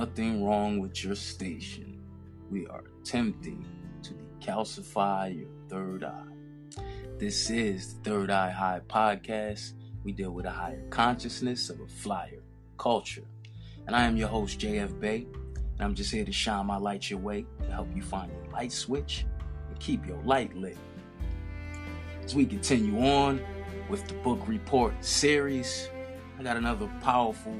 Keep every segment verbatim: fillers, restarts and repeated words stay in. nothing wrong with your station. We are attempting to decalcify your third eye. This is the Third Eye High Podcast. We deal with a higher consciousness of a flyer culture. And I am your host, J F Bay. And I'm just here to shine my light your way, to help you find your light switch and keep your light lit. As we continue on with the book report series, I got another powerful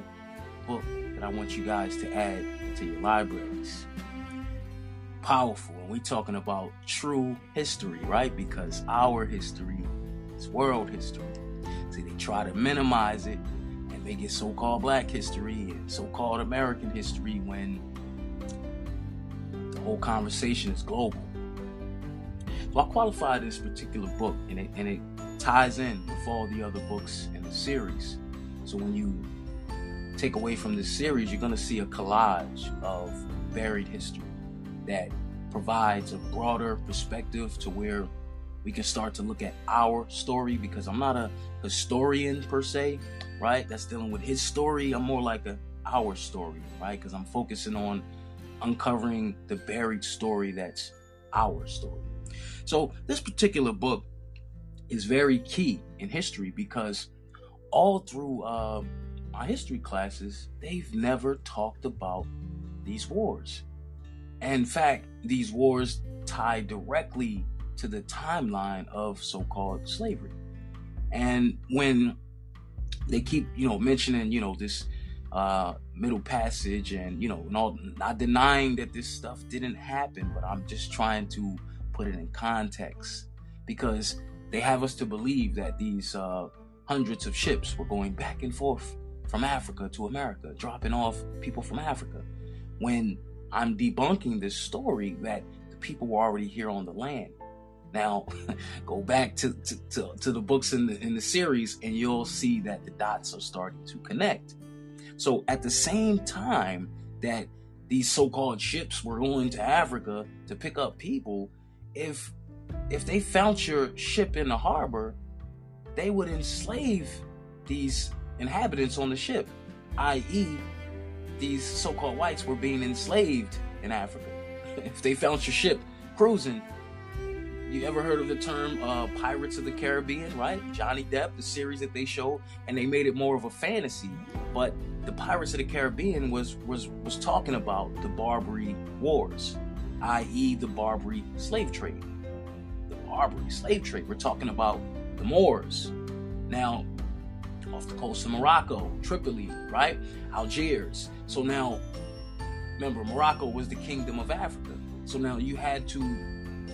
book that I want you guys to add to your libraries. Powerful, and we're talking about true history, right? Because our history is world history. See, they try to minimize it and make it so-called black history and so-called American history when the whole conversation is global. So I qualify this particular book, and it, and it ties in with all the other books in the series. So when you take away from this series, you're going to see a collage of buried history that provides a broader perspective to where we can start to look at our story, because I'm not a historian per se, right? That's dealing with his story. I'm more like a our story, right? Because I'm focusing on uncovering the buried story that's our story. So this particular book is very key in history, because all through uh, my history classes, they've never talked about these wars. In fact, these wars tie directly to the timeline of so-called slavery. And when they keep, you know, mentioning, you know, this uh, Middle Passage and, you know, and all, not denying that this stuff didn't happen, but I'm just trying to put it in context, because they have us to believe that these uh, hundreds of ships were going back and forth from Africa to America, dropping off people from Africa, when I'm debunking this story that the people were already here on the land. Now, go back to, to, to, to the books in the, in the series, and you'll see that the dots are starting to connect. So at the same time that these so-called ships were going to Africa to pick up people, if if they found your ship in the harbor, they would enslave these inhabitants on the ship, that is, these so-called whites were being enslaved in Africa. If they found your ship cruising, you ever heard of the term uh, Pirates of the Caribbean, right? Johnny Depp, the series that they showed, and they made it more of a fantasy. But the Pirates of the Caribbean was was was talking about the Barbary Wars, that is, the Barbary slave trade. The Barbary slave trade. We're talking about the Moors. Now, off the coast of Morocco, Tripoli, right? Algiers. So now, remember, Morocco was the kingdom of Africa. So now you had to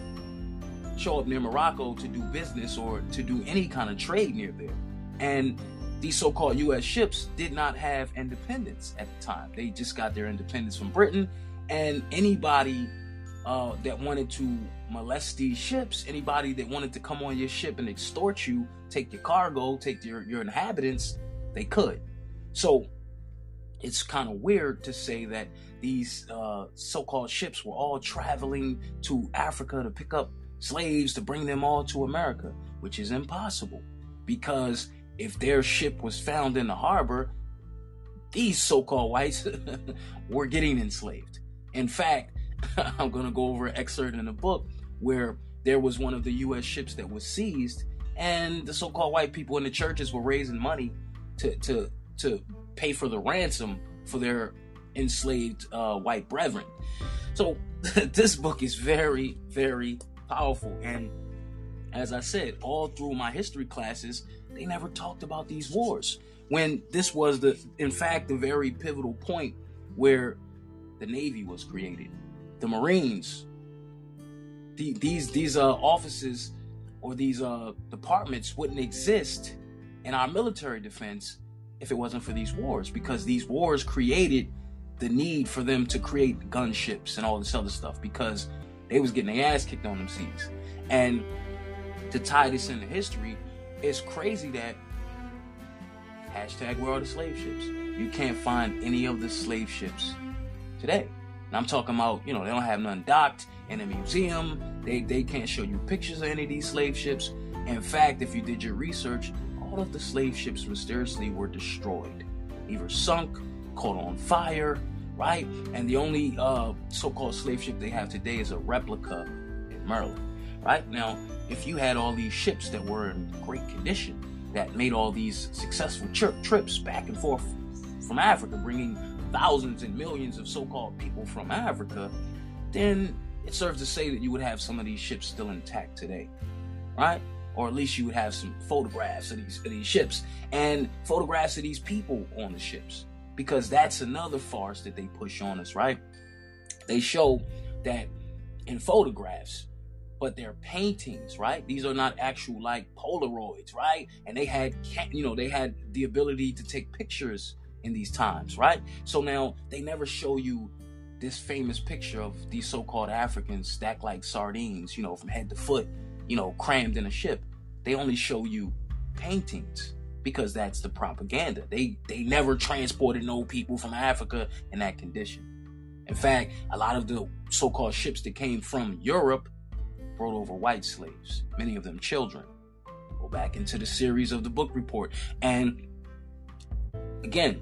show up near Morocco to do business or to do any kind of trade near there. And these so-called U S ships did not have independence at the time. They just got their independence from Britain. And anybody uh, that wanted to molest these ships, anybody that wanted to come on your ship and extort you, take your cargo, take your, your inhabitants, they could. So it's kind of weird to say that these uh, so-called ships were all traveling to Africa to pick up slaves to bring them all to America, which is impossible, because if their ship was found in the harbor, these so-called whites were getting enslaved. In fact, I'm going to go over an excerpt in the book where there was one of the U S ships that was seized, and the so-called white people in the churches were raising money to to to pay for the ransom for their enslaved uh, white brethren. So this book is very, very powerful. And as I said, all through my history classes, they never talked about these wars, when this was, the, in fact, the very pivotal point where the Navy was created. The Marines, the, these these uh, offices or these uh, departments wouldn't exist in our military defense if it wasn't for these wars, because these wars created the need for them to create gunships and all this other stuff, because they was getting their ass kicked on them seas. And to tie this into history, it's crazy that hashtag where are the slave ships? You can't find any of the slave ships today. And I'm talking about, you know, they don't have none docked in a museum. They they can't show you pictures of any of these slave ships. In fact, if you did your research, all of the slave ships mysteriously were destroyed, either sunk, caught on fire, right? And the only uh, so-called slave ship they have today is a replica in Maryland, right? Now, if you had all these ships that were in great condition that made all these successful tri- trips back and forth from Africa, bringing thousands and millions of so-called people from Africa, then it serves to say that you would have some of these ships still intact today, right? Or at least you would have some photographs of these, of these ships and photographs of these people on the ships, because that's another farce that they push on us, right? They show that in photographs, but they're paintings, right? These are not actual like Polaroids, right? And they had, you know, they had the ability to take pictures in these times, right? So now they never show you this famous picture of these so-called Africans stacked like sardines, you know, from head to foot, you know, crammed in a ship. They only show you paintings because that's the propaganda. They they never transported no people from Africa in that condition. In fact, a lot of the so-called ships that came from Europe brought over white slaves, many of them children. Go back into the series of the book report. And again,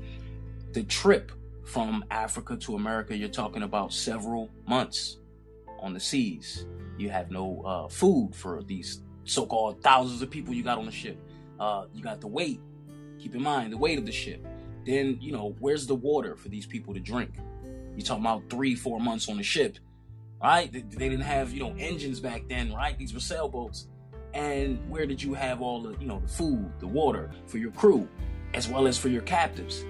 the trip from Africa to America, you're talking about several months on the seas. You have no uh, food for these so-called thousands of people you got on the ship. Uh, you got the weight. Keep in mind the weight of the ship. Then, you know, where's the water for these people to drink? You're talking about three, four months on the ship, right? They, they didn't have, you know, engines back then, right? These were sailboats. And where did you have all the, you know, the food, the water for your crew, as well as for your captives?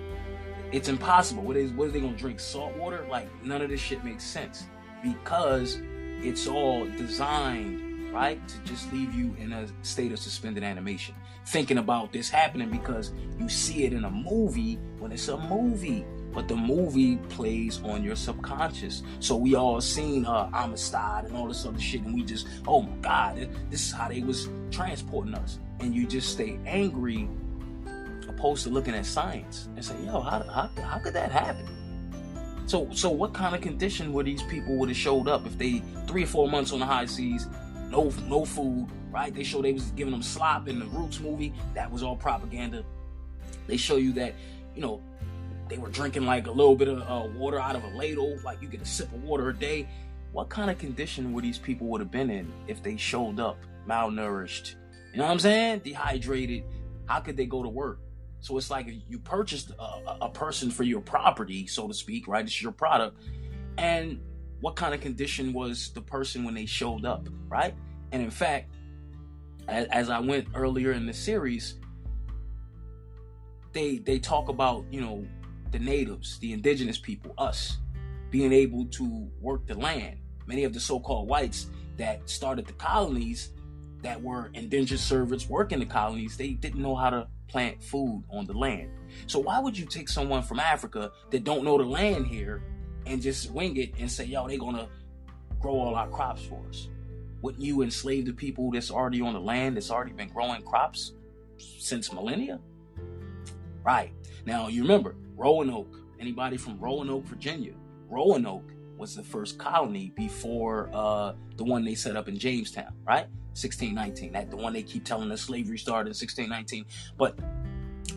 It's impossible. What is, what are they going to drink? Salt water? Like, none of this shit makes sense because it's all designed, right, to just leave you in a state of suspended animation, thinking about this happening because you see it in a movie when it's a movie. But the movie plays on your subconscious. So we all seen uh, Amistad and all this other shit, and we just, oh my God, this is how they was transporting us. And you just stay angry opposed to looking at science and say, yo, how how, how could that happen? So so what kind of condition were these people would have showed up if they three or four months on the high seas, no no food, right? They show they was giving them slop in the Roots movie. That was all propaganda. They show you that, you know, they were drinking like a little bit of uh, water out of a ladle, like you get a sip of water a day. What kind of condition would these people would have been in if they showed up malnourished? You know what I'm saying? Dehydrated. How could they go to work? So it's like you purchased a, a person for your property, so to speak, right? It's your product. And what kind of condition was the person when they showed up, right? And in fact, as, as I went earlier in the series, they they talk about, you know, the natives, the indigenous people, us, being able to work the land. Many of the so-called whites that started the colonies that were indentured servants working the colonies, they didn't know how to plant food on the land. So why would you take someone from Africa that don't know the land here and just wing it and say, yo, they're gonna grow all our crops for us? Wouldn't you enslave the people that's already on the land, that's already been growing crops since millennia? Right. Now, you remember Roanoke. Anybody from Roanoke, Virginia? Roanoke was the first colony before uh, the one they set up in Jamestown, right? sixteen nineteen, that the one they keep telling us slavery started in sixteen nineteen. But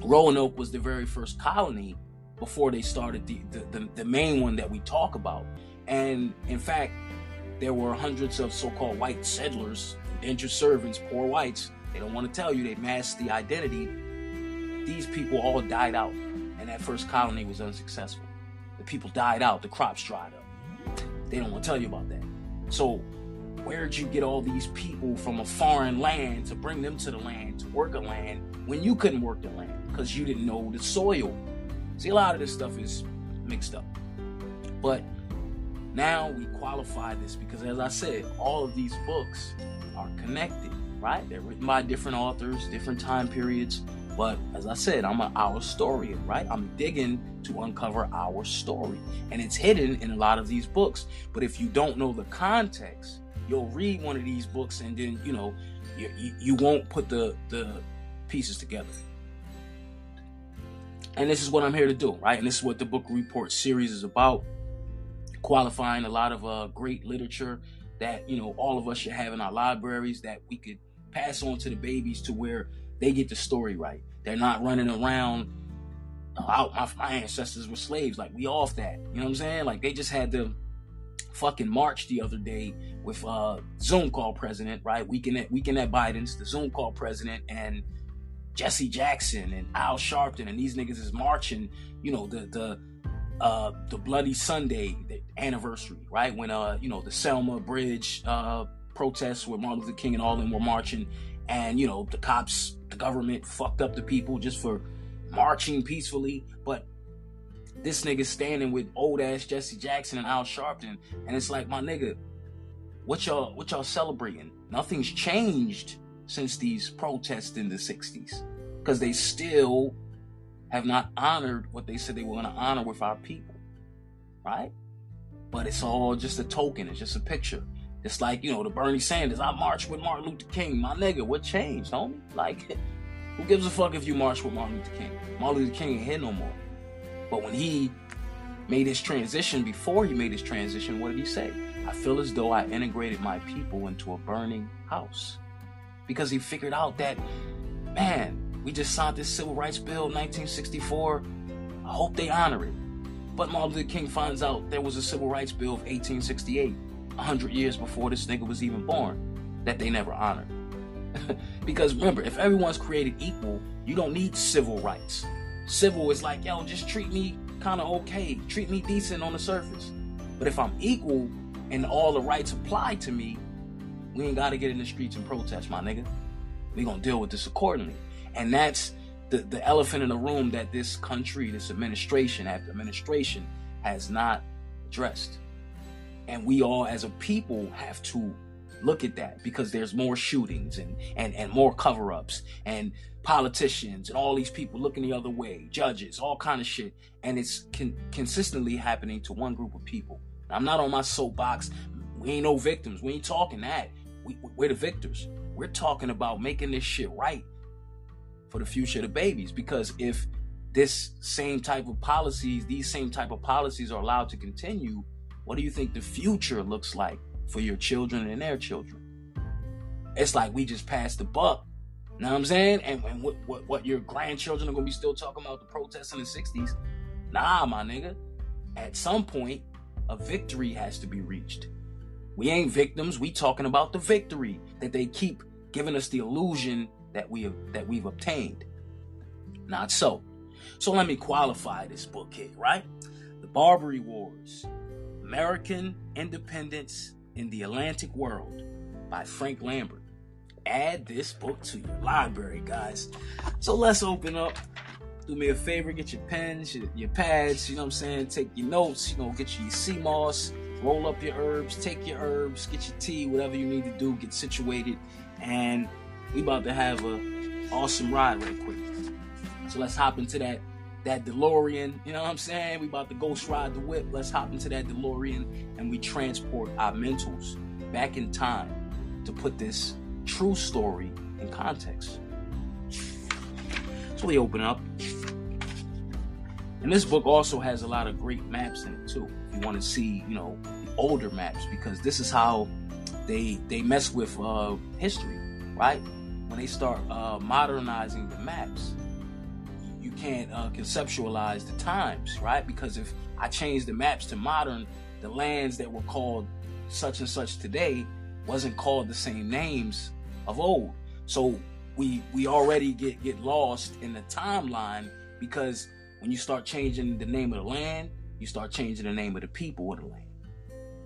Roanoke was the very first colony before they started the, the, the, the main one that we talk about. And in fact, there were hundreds of so-called white settlers, indentured servants, poor whites. They don't want to tell you they masked the identity. These people all died out, and that first colony was unsuccessful. The people died out, the crops dried up. They don't want to tell you about that. So where'd you get all these people from a foreign land to bring them to the land, to work a land, when you couldn't work the land because you didn't know the soil? See, a lot of this stuff is mixed up. But now we qualify this because, as I said, all of these books are connected, right? They're written by different authors, different time periods. But as I said, I'm an our historian, right? I'm digging to uncover our story. And it's hidden in a lot of these books. But if you don't know the context, you'll read one of these books and then, you know, you, you, you won't put the, the pieces together. And this is what I'm here to do, right? And this is what the Book Report series is about, qualifying a lot of uh, great literature that, you know, all of us should have in our libraries that we could pass on to the babies to where they get the story right. They're not running around no, our, our, our ancestors were slaves. Like, we off that. You know what I'm saying? Like, they just had to fucking march the other day with uh, Zoom call president, right? Weekend at, weekend at Biden's, the Zoom call president, and Jesse Jackson and Al Sharpton, and these niggas is marching, you know, the the uh, the Bloody Sunday anniversary, right? When, uh, you know, the Selma Bridge uh, protests with Martin Luther King and all them were marching, and, you know, the cops, the government fucked up the people just for marching peacefully, but this nigga standing with old ass Jesse Jackson and Al Sharpton, and it's like, my nigga, what y'all what y'all celebrating? Nothing's changed since these protests in the sixties, because they still have not honored what they said they were going to honor with our people, right? But it's all just a token, it's just a picture. It's like, you know, the Bernie Sanders, I marched with Martin Luther King. My nigga, what changed, homie? Like, who gives a fuck if you march with Martin Luther King? Martin Luther King ain't here no more. But when he made his transition, before he made his transition, what did he say? I feel as though I integrated my people into a burning house. Because he figured out that, man, we just signed this Civil Rights Bill, nineteen sixty-four. I hope they honor it. But Martin Luther King finds out there was a Civil Rights Bill of eighteen sixty-eight, one hundred years before this nigga was even born, that they never honored. Because remember, if everyone's created equal, you don't need civil rights. Civil is like, yo, just treat me kind of okay. Treat me decent on the surface. But if I'm equal and all the rights apply to me, we ain't got to get in the streets and protest, my nigga. We going to deal with this accordingly. And that's the, the elephant in the room that this country, this administration after administration has not addressed. And we all as a people have to look at that, because there's more shootings and, and, and more cover-ups and politicians and all these people looking the other way, judges, all kind of shit. And it's con- consistently happening to one group of people. I'm not on my soapbox. We ain't no victims. We ain't talking that. We, we're the victors. We're talking about making this shit right for the future of the babies. Because if this same type of policies, these same type of policies are allowed to continue, what do you think the future looks like for your children and their children? It's like we just passed the buck. You know what I'm saying? And, and what, what, what your grandchildren are going to be still talking about the protests in the sixties? Nah, my nigga. At some point, a victory has to be reached. We ain't victims. We talking about the victory that they keep giving us the illusion that, we have, that we've obtained. Not so. So let me qualify this book here, right? The Barbary Wars, American Independence in the Atlantic World by Frank Lambert. Add this book to your library, guys. So let's open up. Do me a favor, get your pens, your, your pads, you know what I'm saying? Take your notes, you know, get your sea moss, roll up your herbs, take your herbs, get your tea, whatever you need to do, get situated, and we about to have an awesome ride right quick. So let's hop into that that DeLorean, you know what I'm saying? We about to ghost ride the whip. Let's hop into that DeLorean, and we transport our mentals back in time to put this true story in context. So we open up. And this book also has a lot of great maps in it too. If you want to see, you know, the older maps, because this is how they they mess with uh, history, right? When they start uh, modernizing the maps, you can't uh, conceptualize the times, right? Because if I change the maps to modern, the lands that were called such and such today wasn't called the same names of old. So we we already get, get lost in the timeline, because when you start changing the name of the land, you start changing the name of the people of the land.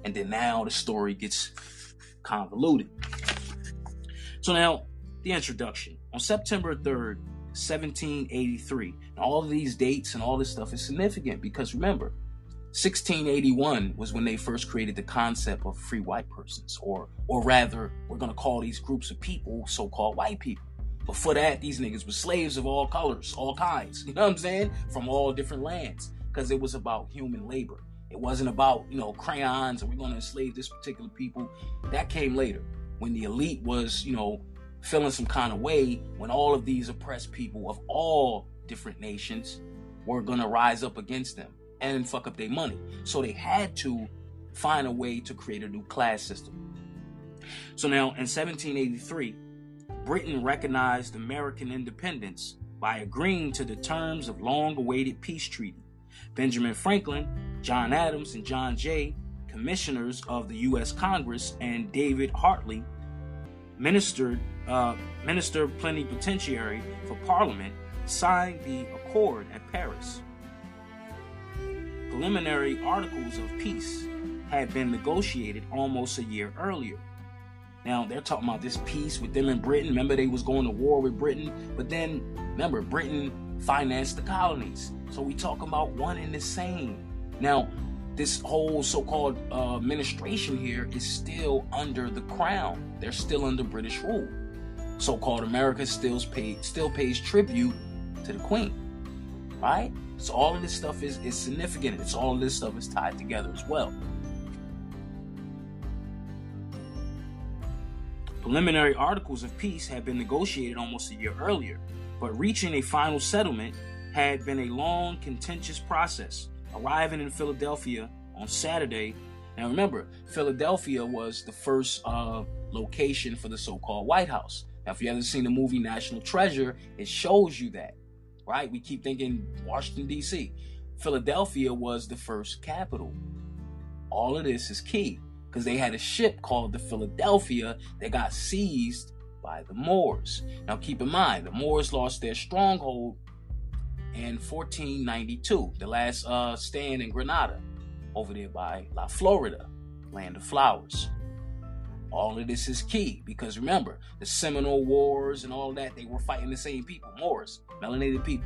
And then now the story gets convoluted. So now, the introduction. On September third, seventeen eighty-three, and all of these dates and all this stuff is significant, because remember, sixteen eighty-one was when they first created the concept of free white persons, or or rather, we're going to call these groups of people so-called white people. Before that, these niggas were slaves of all colors, all kinds, you know what I'm saying? From all different lands, because it was about human labor. It wasn't about, you know, crayons and we're going to enslave this particular people. That came later, when the elite was, you know, feeling some kind of way, when all of these oppressed people of all different nations were going to rise up against them and fuck up their money. So they had to find a way to create a new class system. So now in seventeen eighty-three, Britain recognized American independence by agreeing to the terms of long-awaited peace treaty. Benjamin Franklin, John Adams, and John Jay, commissioners of the U S Congress, and David Hartley, ministered, uh, minister plenipotentiary for Parliament, signed the Accord at Paris. Preliminary articles of peace had been negotiated almost a year earlier. Now, they're talking about this peace with them and Britain. Remember, they was going to war with Britain. But then, remember, Britain financed the colonies. So we talking about one and the same. Now, this whole so-called uh, administration here is still under the crown. They're still under British rule. So-called America still pays, still pays tribute to the Queen. Right? So all of this stuff is, is significant. It's all of this stuff is tied together as well. Preliminary articles of peace had been negotiated almost a year earlier, but reaching a final settlement had been a long, contentious process, arriving in Philadelphia on Saturday. Now remember, Philadelphia was the first uh, location for the so-called White House. Now, if you haven't seen the movie National Treasure, it shows you that, right? We keep thinking Washington, D C Philadelphia was the first capital. All of this is key, because they had a ship called the Philadelphia that got seized by the Moors. Now keep in mind, the Moors lost their stronghold in fourteen ninety-two, the last uh, stand in Grenada, over there by La Florida, land of flowers. All of this is key, because remember, the Seminole Wars and all that, they were fighting the same people, Moors, melanated people.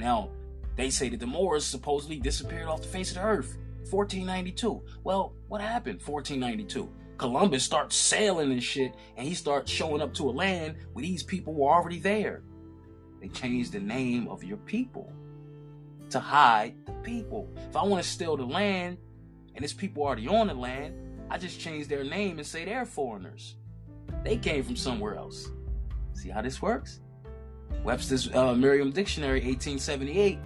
Now, they say that the Moors supposedly disappeared off the face of the earth. fourteen ninety-two. Well, what happened? fourteen ninety-two. Columbus starts sailing and shit, and he starts showing up to a land where these people were already there. They changed the name of your people to hide the people. If I want to steal the land, and it's people already on the land, I just change their name and say they're foreigners. They came from somewhere else. See how this works? Webster's uh, Merriam Dictionary, eighteen seventy-eight,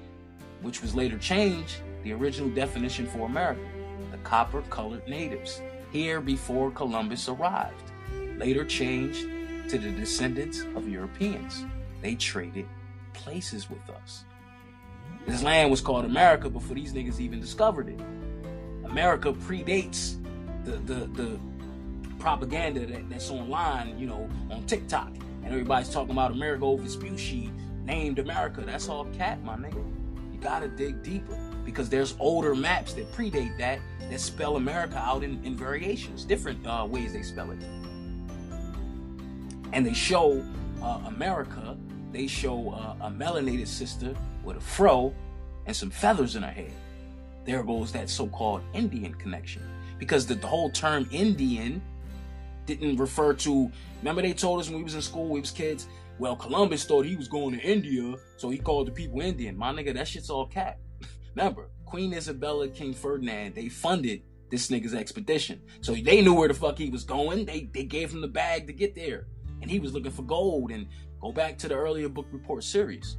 which was later changed. The original definition for America, the copper-colored natives, here before Columbus arrived, later changed to the descendants of Europeans. They traded places with us. This land was called America before these niggas even discovered it. America predates the the, the propaganda that, that's online, you know, on TikTok. And everybody's talking about Amerigo Vespucci named America. That's all cat, my nigga. You gotta dig deeper, because there's older maps that predate that, that spell America out in, in variations, different uh, ways they spell it. And they show uh, America, they show uh, a melanated sister with a fro and some feathers in her head. There goes that so-called Indian connection, because the, the whole term Indian didn't refer to, remember they told us when we was in school, we was kids, well, Columbus thought he was going to India, so he called the people Indian. My nigga, that shit's all cat. Remember, Queen Isabella, King Ferdinand, they funded this nigga's expedition. So they knew where the fuck he was going. They they gave him the bag to get there. And he was looking for gold. And go back to the earlier book report series,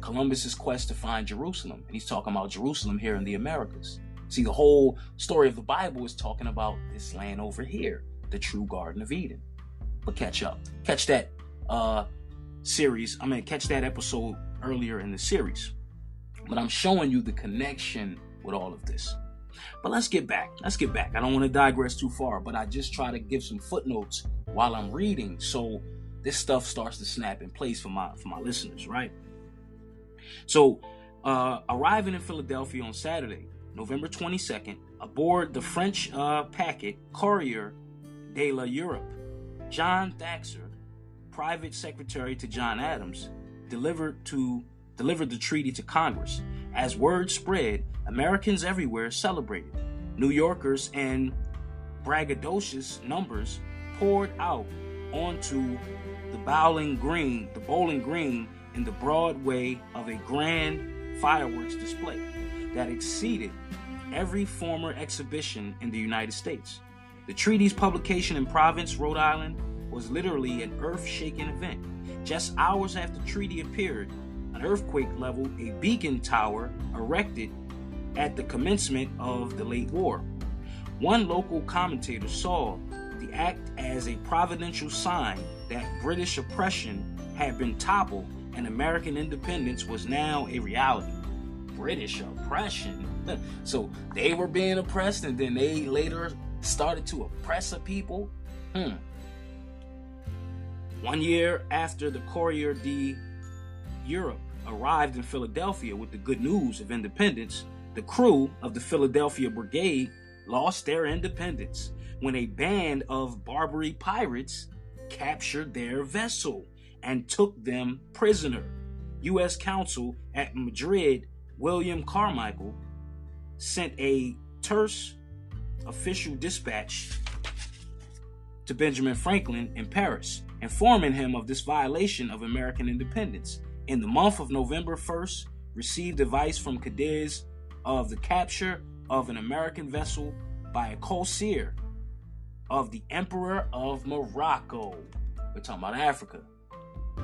Columbus's quest to find Jerusalem. And he's talking about Jerusalem here in the Americas. See, the whole story of the Bible is talking about this land over here, the true Garden of Eden. But catch up. Catch that uh, series. I mean, catch that episode earlier in the series. But I'm showing you the connection with all of this. But let's get back. Let's get back. I don't want to digress too far, but I just try to give some footnotes while I'm reading, so this stuff starts to snap in place for my for my listeners, right? So, uh, arriving in Philadelphia on Saturday, November twenty-second, aboard the French uh, packet Courrier de la Europe, John Thaxter, private secretary to John Adams, delivered to delivered the treaty to Congress. As word spread, Americans everywhere celebrated. New Yorkers in braggadocious numbers poured out onto the Bowling Green, the Bowling Green in the broad way of a grand fireworks display that exceeded every former exhibition in the United States. The treaty's publication in Providence, Rhode Island, was literally an earth-shaking event. Just hours after the treaty appeared, an earthquake leveled a beacon tower erected at the commencement of the late war. One local commentator saw the act as a providential sign that British oppression had been toppled and American independence was now a reality. British oppression. So they were being oppressed, and then they later started to oppress the people. Hmm. One year after the courier de Europe arrived in Philadelphia with the good news of independence, the crew of the Philadelphia Brigade lost their independence when a band of Barbary pirates captured their vessel and took them prisoner. U S Consul at Madrid, William Carmichael, sent a terse official dispatch to Benjamin Franklin in Paris, informing him of this violation of American independence. In the month of November first, received advice from Cadiz of the capture of an American vessel by a corsair of the Emperor of Morocco. We're talking about Africa.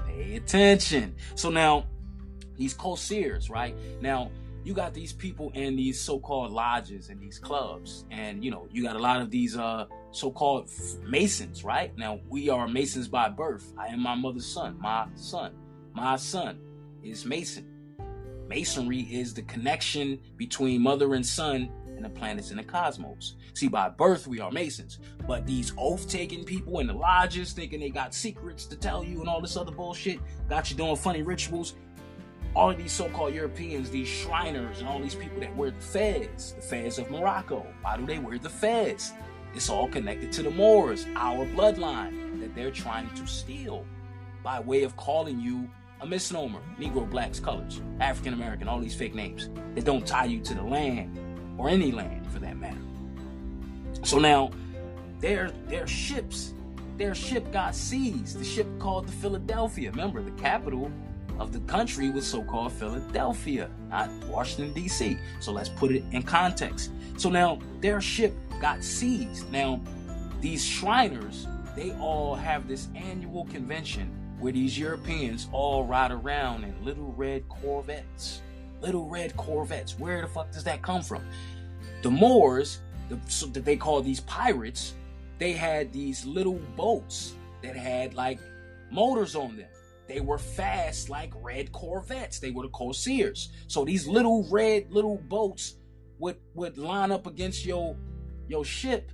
Pay attention. So now, these corsairs, right? Now, you got these people in these so-called lodges and these clubs. And, you know, you got a lot of these uh, so-called Masons, right? Now, we are Masons by birth. I am my mother's son. My son. My son is Mason. Masonry is the connection between mother and son and the planets and the cosmos. See, by birth, we are Masons. But these oath-taking people in the lodges thinking they got secrets to tell you and all this other bullshit, got you doing funny rituals. All of these so-called Europeans, these Shriners, and all these people that wear the fez, the fez of Morocco. Why do they wear the fez? It's all connected to the Moors, our bloodline, that they're trying to steal by way of calling you a misnomer. Negro, blacks, colors, African American, all these fake names that don't tie you to the land or any land for that matter. So now, their their ships, their ship got seized. The ship called the Philadelphia. Remember, the capital of the country was so-called Philadelphia, not Washington, D C. So let's put it in context. So now, their ship got seized. Now, these Shriners, they all have this annual convention where these Europeans all ride around in little red Corvettes. Little red Corvettes. Where the fuck does that come from? The Moors, the, so that they call these pirates, they had these little boats that had like motors on them. They were fast like red Corvettes. They were the corsairs. So these little red little boats would, would line up against your, your ship.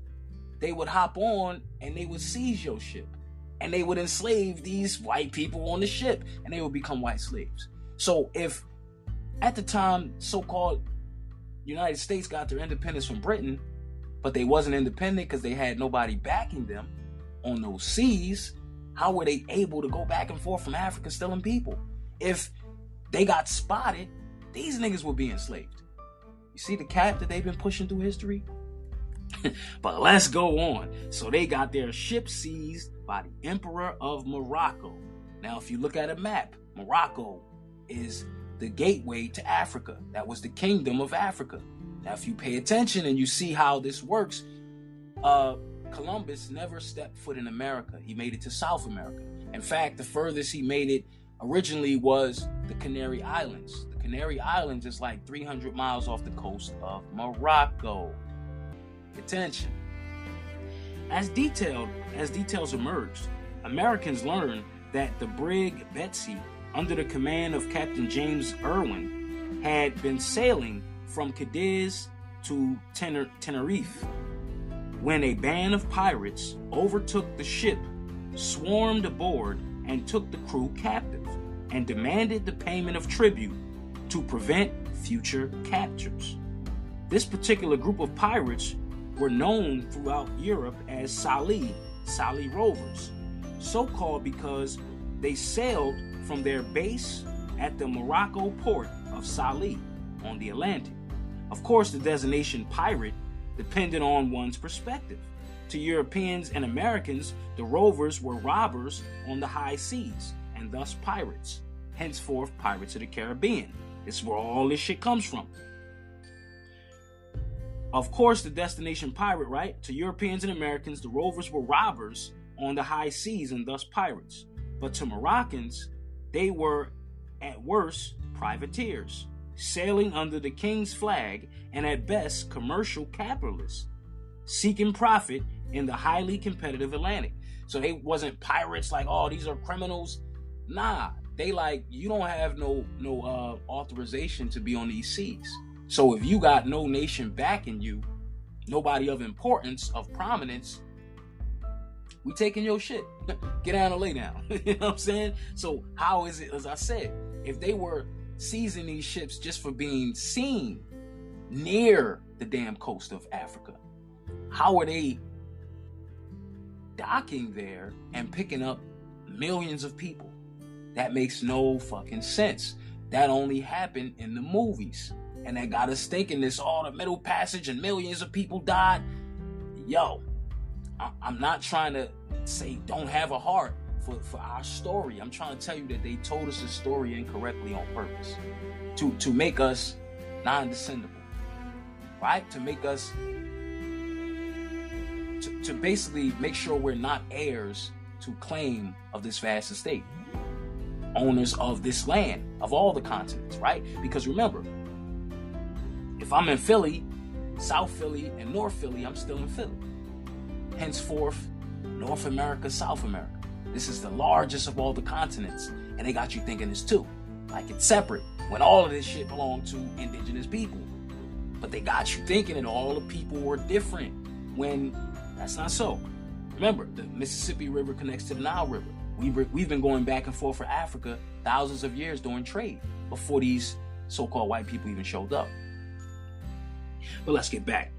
They would hop on and they would seize your ship. And they would enslave these white people on the ship, and they would become white slaves. So if at the time so-called United States got their independence from Britain, but they wasn't independent because they had nobody backing them on those seas, how were they able to go back and forth from Africa stealing people? If they got spotted, these niggas would be enslaved. You see the cap that they've been pushing through history? But let's go on. So they got their ship seized by the Emperor of Morocco. Now, if you look at a map, Morocco is the gateway to Africa. That was the kingdom of Africa. Now, if you pay attention and you see how this works, uh, Columbus never stepped foot in America. He made it to South America. In fact, the furthest he made it originally was the Canary Islands. The Canary Islands is like three hundred miles off the coast of Morocco. Attention. As detailed as details emerged, Americans learned that the brig Betsy, under the command of Captain James Irwin, had been sailing from Cadiz to Tener- Tenerife when a band of pirates overtook the ship, swarmed aboard, and took the crew captive and demanded the payment of tribute to prevent future captures. This particular group of pirates were known throughout Europe as Sallee, Sallee Rovers, so-called because they sailed from their base at the Morocco port of Sallee on the Atlantic. Of course, the designation pirate depended on one's perspective. To Europeans and Americans, the rovers were robbers on the high seas, and thus pirates, henceforth Pirates of the Caribbean. This is where all this shit comes from. Of course, the destination pirate, right? To Europeans and Americans, the rovers were robbers on the high seas and thus pirates. But to Moroccans, they were, at worst, privateers, sailing under the king's flag and at best commercial capitalists, seeking profit in the highly competitive Atlantic. So they wasn't pirates like, oh, these are criminals. Nah, they like, you don't have no no uh, authorization to be on these seas. So if you got no nation backing you, nobody of importance, of prominence, we taking your shit. Get down and lay down. You know what I'm saying? So how is it, as I said, if they were seizing these ships just for being seen near the damn coast of Africa, how are they docking there and picking up millions of people? That makes no fucking sense. That only happened in the movies. And that got us thinking this, all oh, the Middle Passage and millions of people died. Yo, I- I'm not trying to say don't have a heart for, for our story. I'm trying to tell you that they told us the story incorrectly on purpose. To, to make us non-descendable. Right? To make us... To, to basically make sure we're not heirs to claim of this vast estate. Owners of this land, of all the continents, right? Because remember, if I'm in Philly, South Philly, and North Philly, I'm still in Philly. Henceforth, North America, South America. This is the largest of all the continents. And they got you thinking this too. Like it's separate, when all of this shit belonged to indigenous people. But they got you thinking that all the people were different when... That's not so. Remember, the Mississippi River connects to the Nile River. We've, re- we've been going back and forth for Africa thousands of years doing trade before these so-called white people even showed up. But let's get back.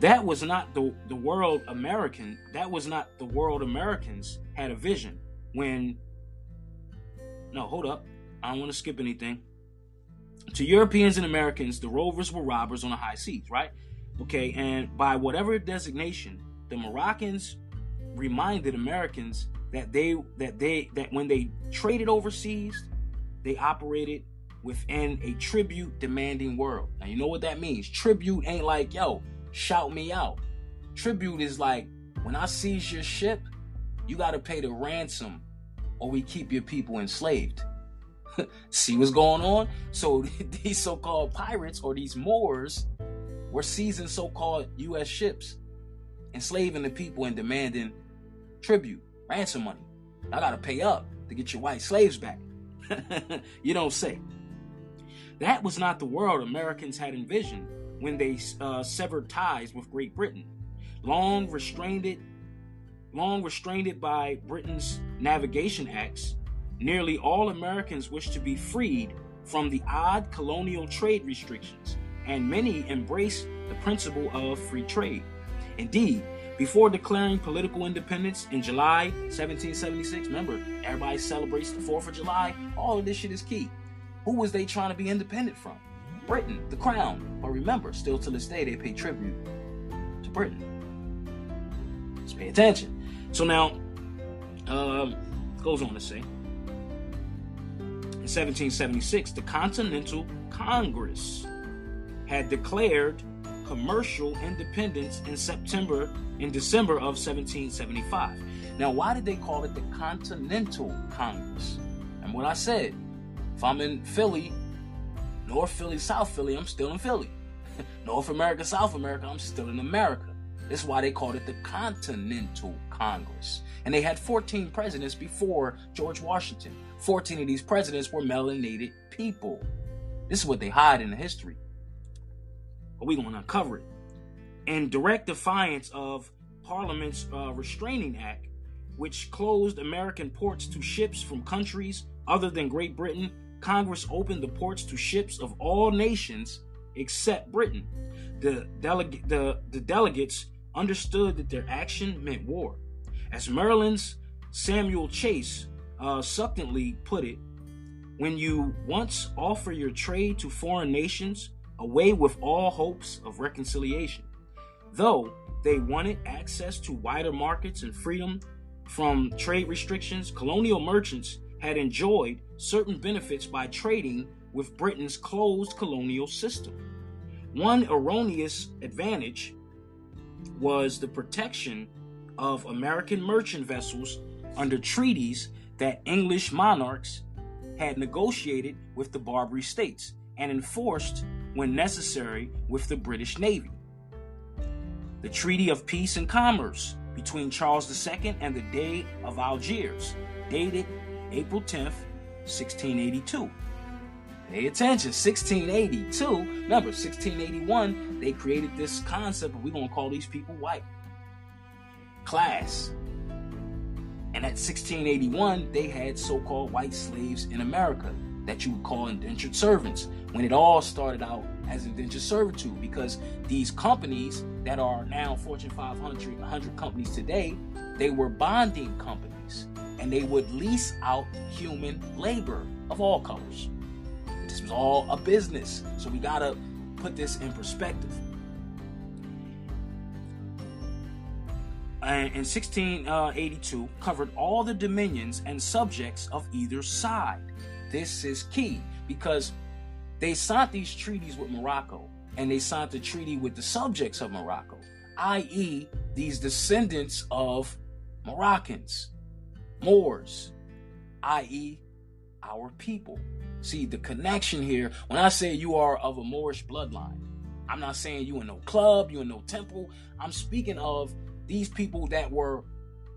That was not the, the world American. That was not the world Americans had a vision when... No, hold up. I don't want to skip anything. To Europeans and Americans, the rovers were robbers on the high seas, right? Okay, and by whatever designation, the Moroccans reminded Americans that they that they that when they traded overseas, they operated within a tribute demanding world. Now you know what that means. Tribute ain't like, yo, shout me out. Tribute is like, when I seize your ship, you gotta pay the ransom or we keep your people enslaved. See what's going on? So these so-called pirates or these Moors were seizing so-called U S ships, enslaving the people and demanding tribute, ransom money. I gotta pay up to get your white slaves back. You don't say. That was not the world Americans had envisioned when they uh, severed ties with Great Britain, long restrained it, long restrained it by Britain's Navigation Acts. Nearly all Americans wished to be freed from the odd colonial trade restrictions, and many embraced the principle of free trade. Indeed, before declaring political independence in July seventeen seventy-six, remember, everybody celebrates the fourth of July, all of this shit is key. Who was they trying to be independent from? Britain, the crown. But remember, still to this day, they pay tribute to Britain. Let's pay attention. So now, um, goes on to say, in seventeen seventy-six, the Continental Congress had declared commercial independence in September, in December of seventeen seventy-five. Now, why did they call it the Continental Congress? And what I said, if I'm in Philly, North Philly, South Philly, I'm still in Philly. North America, South America, I'm still in America. That's why they called it the Continental Congress. And they had fourteen presidents before George Washington. fourteen of these presidents were melanated people. This is what they hide in the history. But we're going to uncover it. In direct defiance of Parliament's uh, Restraining Act, which closed American ports to ships from countries other than Great Britain, Congress opened the ports to ships of all nations except Britain. The, delega- the, the delegates understood that their action meant war. As Maryland's Samuel Chase uh, succinctly put it, when you once offer your trade to foreign nations, away with all hopes of reconciliation. Though they wanted access to wider markets and freedom from trade restrictions, colonial merchants had enjoyed certain benefits by trading with Britain's closed colonial system. One erroneous advantage was the protection of American merchant vessels under treaties that English monarchs had negotiated with the Barbary states and enforced when necessary with the British Navy. The Treaty of Peace and Commerce between Charles the Second and the Dey of Algiers, dated April tenth, sixteen eighty-two. Pay attention, sixteen eighty-two. Remember, sixteen eighty-one, they created this concept, but we're going to call these people white. Class. And at sixteen eighty-one, they had so-called white slaves in America that you would call indentured servants, when it all started out as indentured servitude, because these companies that are now Fortune five hundred companies today, they were bonding companies, and they would lease out human labor of all colors. This was all a business, so we gotta put this in perspective. And in sixteen eighty-two, covered all the dominions and subjects of either side. This is key, because they signed these treaties with Morocco, and they signed the treaty with the subjects of Morocco, that is these descendants of Moroccans, Moors, that is our people. See the connection here. When I say you are of a Moorish bloodline, I'm not saying you in no club, you in no temple. I'm speaking of these people that were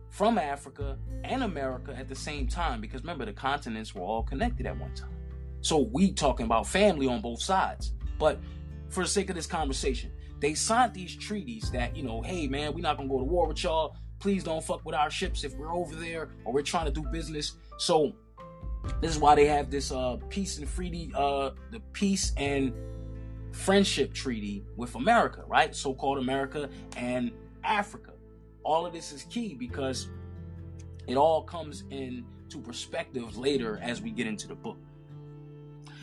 from Africa and America at the same time, because remember, the continents were all connected at one time. So we talking about family on both sides. But for the sake of this conversation, they signed these treaties that, you know, hey man, we're not gonna go to war with y'all. Please don't fuck with our ships if we're over there or we're trying to do business. So this is why they have this uh, peace and treaty, uh, the peace and friendship treaty with America, right? So-called America and Africa. All of this is key, because it all comes into perspective later as we get into the book.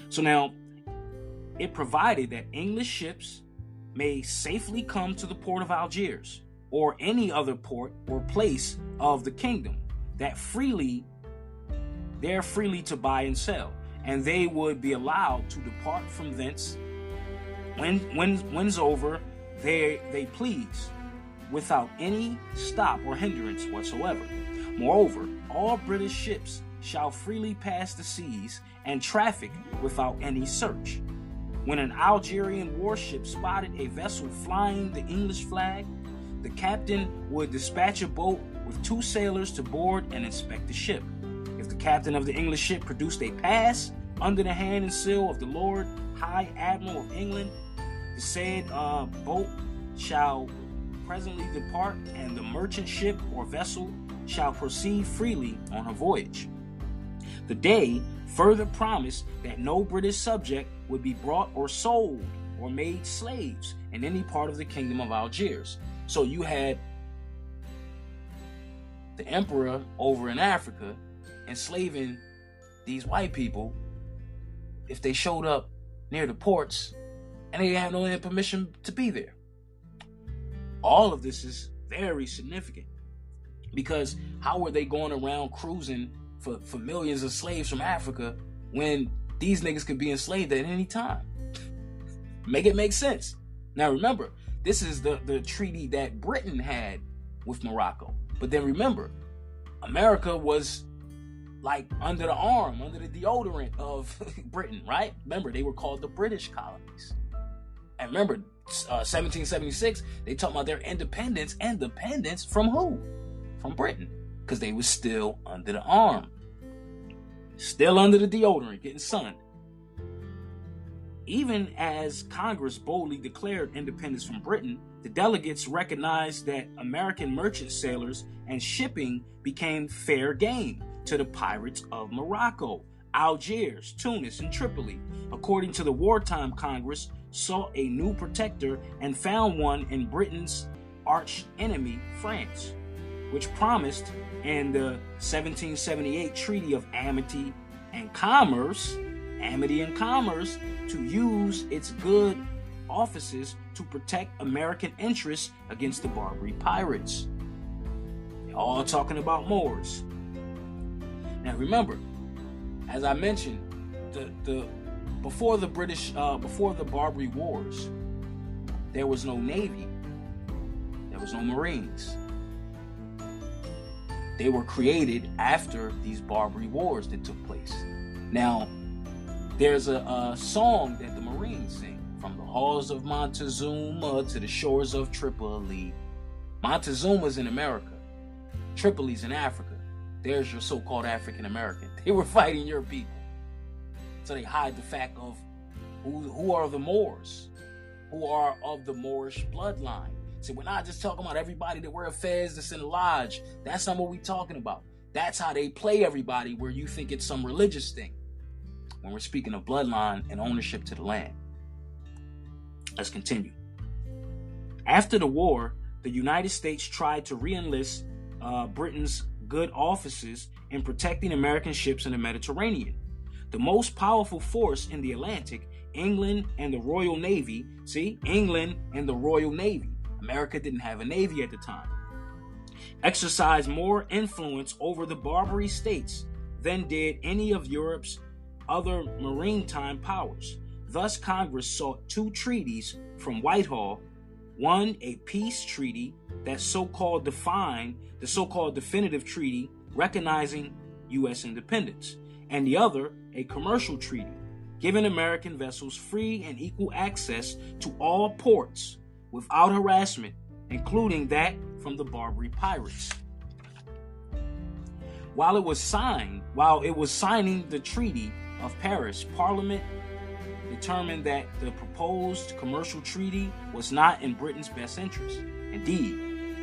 So now, it provided that English ships may safely come to the port of Algiers or any other port or place of the kingdom that freely They're freely to buy and sell, and they would be allowed to depart from thence when when when's over they they please, without any stop or hindrance whatsoever. Moreover, all British ships shall freely pass the seas and traffic without any search. When an Algerian warship spotted a vessel flying the English flag, the captain would dispatch a boat with two sailors to board and inspect the ship. If the captain of the English ship produced a pass under the hand and seal of the Lord High Admiral of England, the said uh, boat shall presently depart, and the merchant ship or vessel shall proceed freely on her voyage. The Dey further promised that no British subject would be brought or sold or made slaves in any part of the kingdom of Algiers. So you had the emperor over in Africa enslaving these white people if they showed up near the ports and they didn't have no permission to be there. All of this is very significant, because how were they going around cruising for, for millions of slaves from Africa when these niggas could be enslaved at any time? Make it make sense. Now remember, this is the, the treaty that Britain had with Morocco. But then remember, America was like under the arm, under the deodorant of Britain, right? Remember, they were called the British colonies. And remember, uh, seventeen seventy-six, they talked about their independence. Independence from who? From Britain. Because they were still under the arm. Still under the deodorant, getting sunned. Even as Congress boldly declared independence from Britain, the delegates recognized that American merchant sailors and shipping became fair game to the pirates of Morocco, Algiers, Tunis, and Tripoli. According to the wartime Congress, sought a new protector and found one in Britain's arch enemy, France, which promised in the seventeen seventy-eight Treaty of Amity and Commerce, Amity and Commerce, to use its good offices to protect American interests against the Barbary pirates. They're all talking about Moors. Now remember, as I mentioned, the the before the British uh, before the Barbary Wars, there was no navy, there was no Marines. They were created after these Barbary Wars that took place. Now there's a, a song that the Marines sing, from the halls of Montezuma to the shores of Tripoli. Montezuma's in America. Tripoli's in Africa. There's your so-called African American. They were fighting your people. So they hide the fact of who, who are the Moors, who are of the Moorish bloodline. See, we're not just talking about everybody that wear a fez that's in a lodge. That's not what we're talking about. That's how they play everybody, where you think it's some religious thing. When we're speaking of bloodline and ownership to the land. Let's continue. After the war, the United States tried to re-enlist uh, Britain's good offices in protecting American ships in the Mediterranean. The most powerful force in the Atlantic, England and the Royal Navy. See, England and the Royal Navy. America didn't have a navy at the time. Exercised more influence over the Barbary states than did any of Europe's other maritime powers. Thus, Congress sought two treaties from Whitehall. One, a peace treaty that so-called defined the so-called definitive treaty recognizing U S independence, and the other, a commercial treaty giving American vessels free and equal access to all ports without harassment, including that from the Barbary pirates. While it was signed, while it was signing the Treaty of Paris, Parliament determined that the proposed commercial treaty was not in Britain's best interest. Indeed,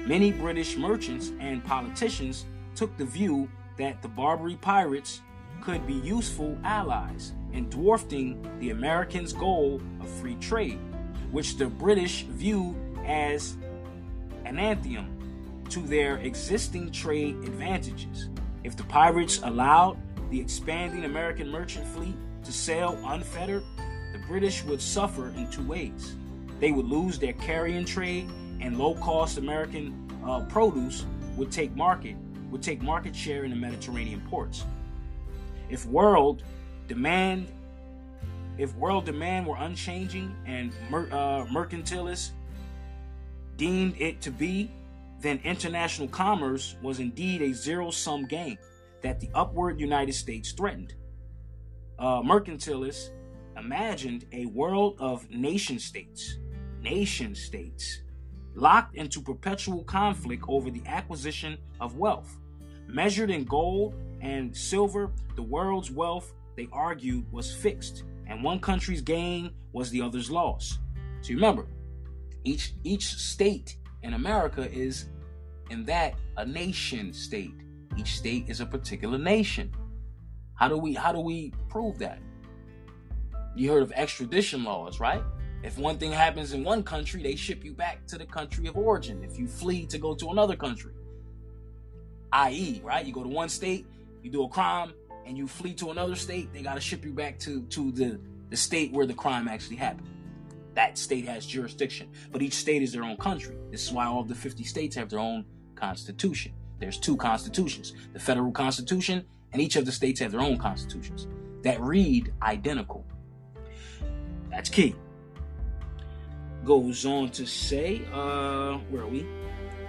many British merchants and politicians took the view that the Barbary pirates could be useful allies in dwarfing the Americans' goal of free trade, which the British viewed as anathema to their existing trade advantages. If the pirates allowed the expanding American merchant fleet to sail unfettered, the British would suffer in two ways. They would lose their carrying trade, and low-cost American uh, produce would take market would take market share in the Mediterranean ports. If world demand if world demand were unchanging and mer- uh, mercantilists deemed it to be, then international commerce was indeed a zero-sum game that the upward United States threatened. Uh, mercantilists imagined a world of nation states, nation states, locked into perpetual conflict over the acquisition of wealth. Measured in gold and silver, the world's wealth, they argued, was fixed, and one country's gain was the other's loss. So remember, each each state in America is, in that, a nation state. Each state is a particular nation. How do we how do we prove that? You heard of extradition laws, right? If one thing happens in one country, they ship you back to the country of origin. If you flee to go to another country, that is, right? You go to one state, you do a crime, and you flee to another state, they got to ship you back to, to the, the state where the crime actually happened. That state has jurisdiction, but each state is their own country. This is why all the fifty states have their own constitution. There's two constitutions, the federal constitution, and each of the states have their own constitutions that read identical. That's key. Goes on to say, uh, where are we?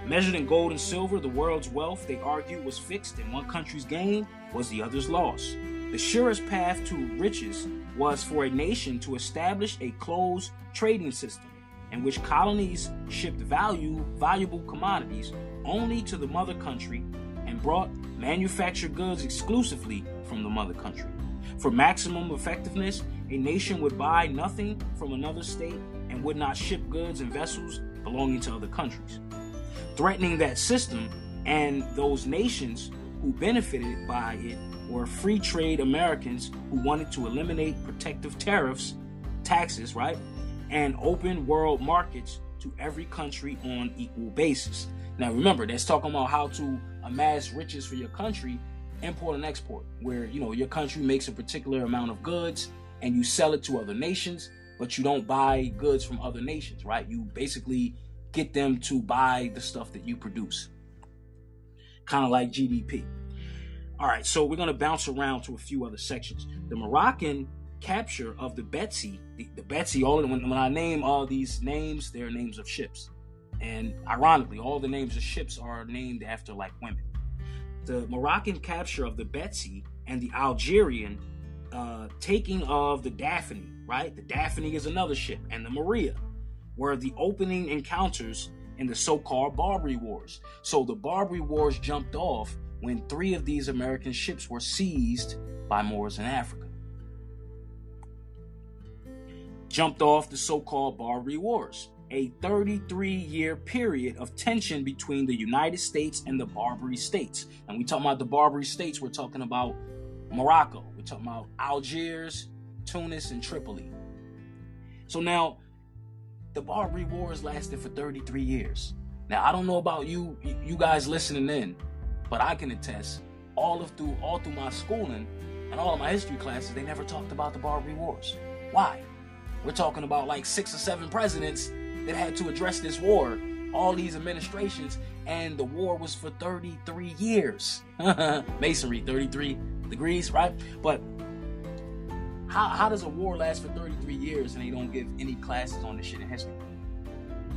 Measured in gold and silver, the world's wealth, they argued, was fixed, and one country's gain was the other's loss. The surest path to riches was for a nation to establish a closed trading system in which colonies shipped value, valuable commodities only to the mother country and brought manufactured goods exclusively from the mother country. For maximum effectiveness, a nation would buy nothing from another state and would not ship goods and vessels belonging to other countries. Threatening that system and those nations who benefited by it were free trade Americans who wanted to eliminate protective tariffs, taxes, right, and open world markets to every country on equal basis. Now remember, that's talking about how to amass riches for your country, import and export, where, you know, your country makes a particular amount of goods and you sell it to other nations, but you don't buy goods from other nations, right? You basically get them to buy the stuff that you produce. Kind of like G D P. All right, so we're going to bounce around to a few other sections. The Moroccan capture of the Betsy, the, the Betsy, all when, when I name all these names, they're names of ships. And ironically, all the names of ships are named after, like, women. The Moroccan capture of the Betsy and the Algerian uh, taking of the Daphne, right? The Daphne is another ship, and the Maria were the opening encounters in the so-called Barbary Wars. So the Barbary Wars jumped off when three of these American ships were seized by Moors in Africa. Jumped off the so-called Barbary Wars, a thirty-three-year period of tension between the United States and the Barbary States. And we talk about the Barbary States, we're talking about Morocco, we're talking about Algiers, Tunis, and Tripoli. So now, the Barbary Wars lasted for thirty-three years. Now, I don't know about you, you guys listening in, but I can attest, all of through all through my schooling and all of my history classes, they never talked about the Barbary Wars. Why? We're talking about like six or seven presidents that had to address this war, all these administrations, and the war was for thirty-three years. Masonry, thirty-three degrees, right? But How, how does a war last for thirty-three years and they don't give any classes on this shit in history?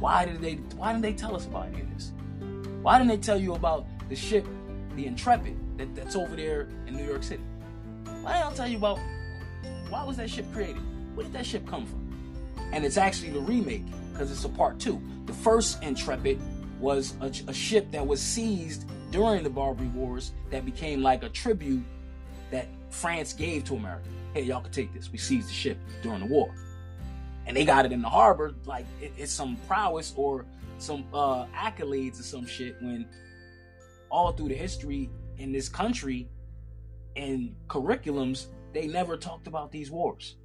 Why did they why didn't they tell us about any of this? Why didn't they tell you about the ship, the Intrepid, that, that's over there in New York City? Why didn't I tell you about, why was that ship created? Where did that ship come from? And it's actually the remake, because it's a part two. The first Intrepid was a, a ship that was seized during the Barbary Wars that became like a tribute that France gave to America. Hey, y'all can take this. We seized the ship during the war. And they got it in the harbor like it, it's some prowess or some uh, accolades or some shit, when all through the history in this country and curriculums, they never talked about these wars.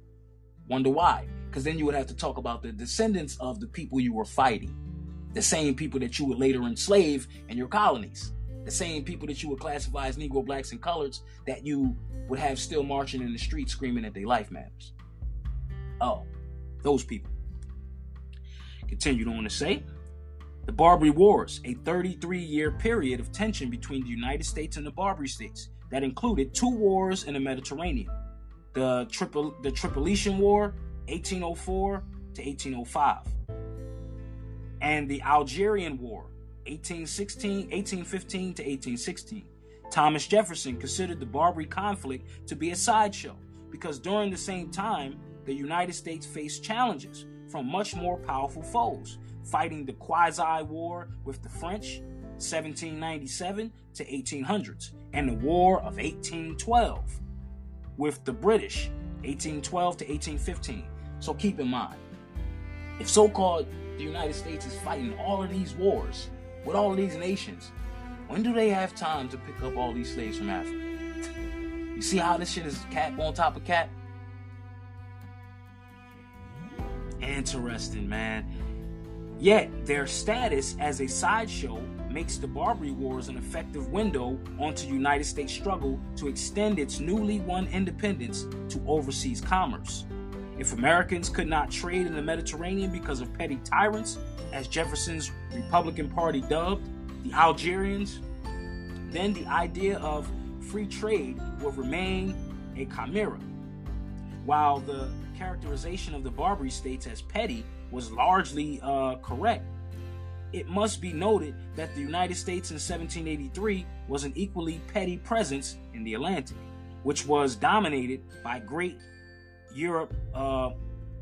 Wonder why? Because then you would have to talk about the descendants of the people you were fighting, the same people that you would later enslave in your colonies. The same people that you would classify as Negro, Blacks, and Coloreds that you would have still marching in the streets screaming that their life matters. Oh, those people. Continued on to say, the Barbary Wars, a thirty-three-year period of tension between the United States and the Barbary States that included two wars in the Mediterranean. The Tripol- the Tripolitan War, eighteen oh four to eighteen oh five. And the Algerian War, eighteen sixteen, eighteen fifteen to eighteen sixteen. Thomas Jefferson considered the Barbary conflict to be a sideshow because during the same time, the United States faced challenges from much more powerful foes, fighting the Quasi-War with the French, seventeen ninety-seven to eighteen hundreds, and the War of eighteen twelve with the British, eighteen twelve to eighteen fifteen. So keep in mind, if so-called the United States is fighting all of these wars with all of these nations, when do they have time to pick up all these slaves from Africa? You see how this shit is cap on top of cap? Interesting, man. Yet, their status as a sideshow makes the Barbary Wars an effective window onto United States struggle to extend its newly won independence to overseas commerce. If Americans could not trade in the Mediterranean because of petty tyrants, as Jefferson's Republican Party dubbed the Algerians, then the idea of free trade would remain a chimera. While the characterization of the Barbary states as petty was largely uh, correct, it must be noted that the United States in seventeen eighty-three was an equally petty presence in the Atlantic, which was dominated by great Europe uh,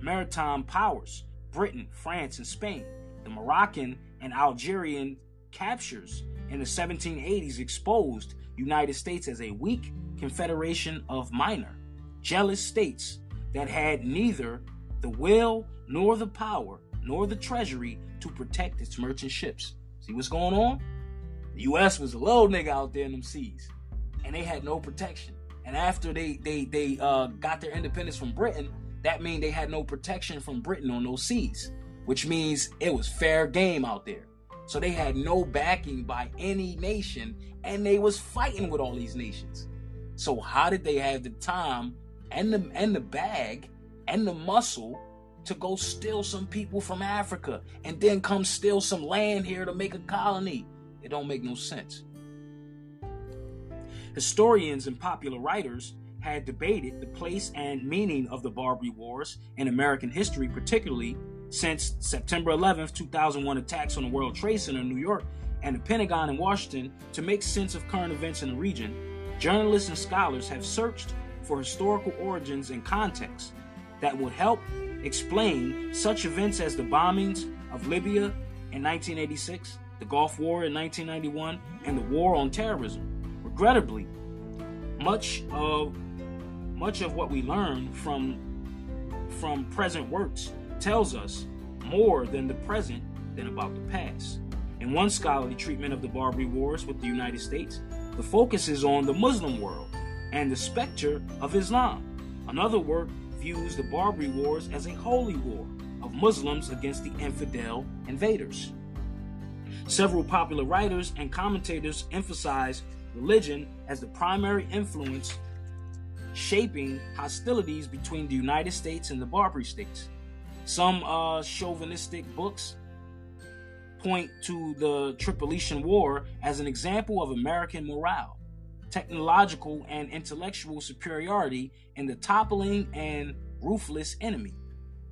maritime powers, Britain, France, and Spain. The Moroccan and Algerian captures in the seventeen eighties exposed United States as a weak confederation of minor, jealous states that had neither the will nor the power nor the treasury to protect its merchant ships. See what's going on? The U S was a little nigga out there in them seas, and they had no protection. And after they they they uh, got their independence from Britain, that means they had no protection from Britain on those seas, which means it was fair game out there. So they had no backing by any nation, and they was fighting with all these nations. So how did they have the time and the and the bag and the muscle to go steal some people from Africa and then come steal some land here to make a colony? It don't make no sense. Historians and popular writers had debated the place and meaning of the Barbary Wars in American history, particularly since September eleventh, two thousand one attacks on the World Trade Center in New York and the Pentagon in Washington. To make sense of current events in the region, journalists and scholars have searched for historical origins and context that would help explain such events as the bombings of Libya, in nineteen eighty-six, the Gulf War in nineteen ninety-one, and the War on Terrorism. Regrettably, much of much of what we learn from from present works tells us more than the present than about the past. In one scholarly treatment of the Barbary Wars with the United States, the focus is on the Muslim world and the specter of Islam. Another work views the Barbary Wars as a holy war of Muslims against the infidel invaders. Several popular writers and commentators emphasize religion as the primary influence shaping hostilities between the United States and the Barbary states. Some uh, chauvinistic books point to the Tripolitan War as an example of American morale, technological and intellectual superiority in the toppling and ruthless enemy.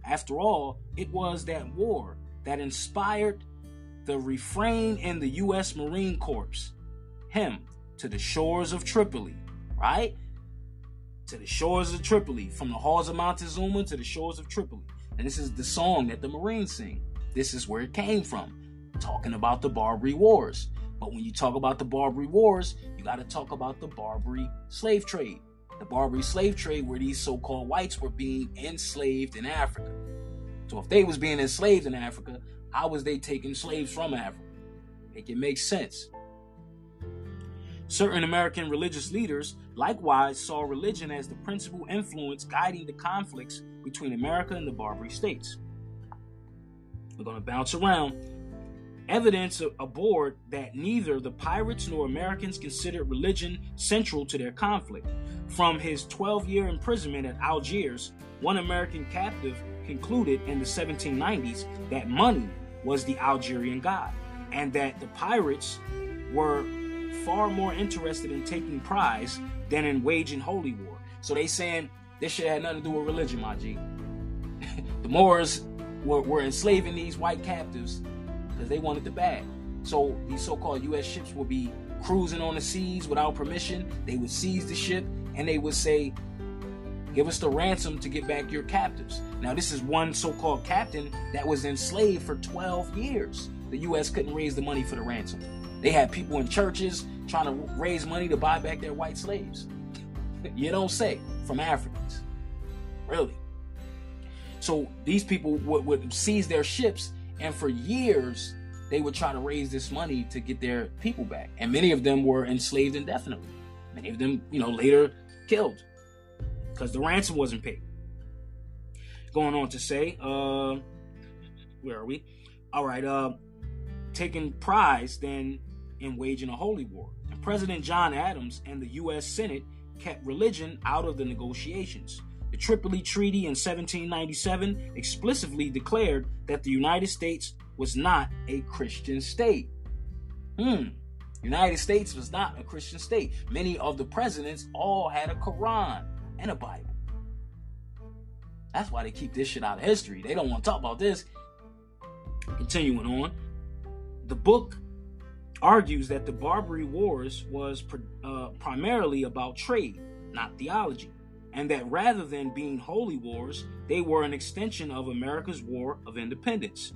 After all, it was that war that inspired the refrain in the U S Marine Corps, him to the shores of Tripoli, right? To the shores of Tripoli, from the halls of Montezuma to the shores of Tripoli. And this is the song that the Marines sing. This is where it came from, talking about the Barbary Wars. But when you talk about the Barbary Wars, you got to talk about the Barbary slave trade. The Barbary slave trade, where these so-called whites were being enslaved in Africa. So if they was being enslaved in Africa, how was they taking slaves from Africa? Make it make sense. Certain American religious leaders likewise saw religion as the principal influence guiding the conflicts between America and the Barbary states. We're going to bounce around. Evidence aboard that neither the pirates nor Americans considered religion central to their conflict. From his twelve-year imprisonment at Algiers, one American captive concluded in the seventeen nineties that money was the Algerian god, and that the pirates were far more interested in taking prize than in waging holy war. So they saying this shit had nothing to do with religion, my G. The Moors were, were enslaving these white captives because they wanted the bag. So these so-called U S ships would be cruising on the seas without permission. They would seize the ship and they would say, give us the ransom to get back your captives. Now, this is one so-called captain that was enslaved for twelve years. The U S couldn't raise the money for the ransom. They had people in churches trying to raise money to buy back their white slaves. You don't say, from Africans. Really. So these people would, would seize their ships, and for years, they would try to raise this money to get their people back. And many of them were enslaved indefinitely. Many of them, you know, later killed because the ransom wasn't paid. Going on to say, uh, where are we? All right, uh, taking prize then in waging a holy war. And President John Adams and the U S Senate kept religion out of the negotiations. The Tripoli Treaty in seventeen ninety-seven explicitly declared that the United States was not a Christian state. Hmm. United States was not a Christian state. Many of the presidents all had a Quran and a Bible. That's why they keep this shit out of history. They don't want to talk about this. Continuing on, the book argues that the Barbary Wars was uh, primarily about trade, not theology, and that rather than being holy wars, they were an extension of America's War of Independence.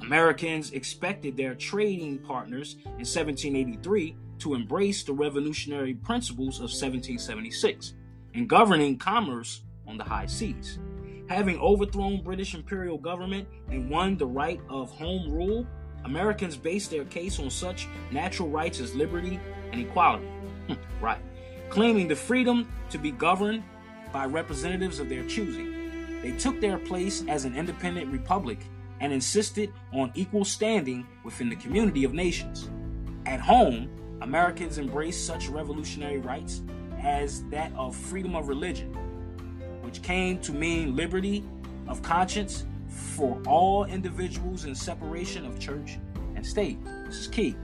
Americans expected their trading partners in seventeen eighty-three to embrace the revolutionary principles of seventeen seventy-six in governing commerce on the high seas. Having overthrown British imperial government and won the right of home rule, Americans based their case on such natural rights as liberty and equality. Right. Claiming the freedom to be governed by representatives of their choosing. They took their place as an independent republic and insisted on equal standing within the community of nations. At home, Americans embraced such revolutionary rights as that of freedom of religion, which came to mean liberty of conscience for all individuals and separation of church and state. This is key.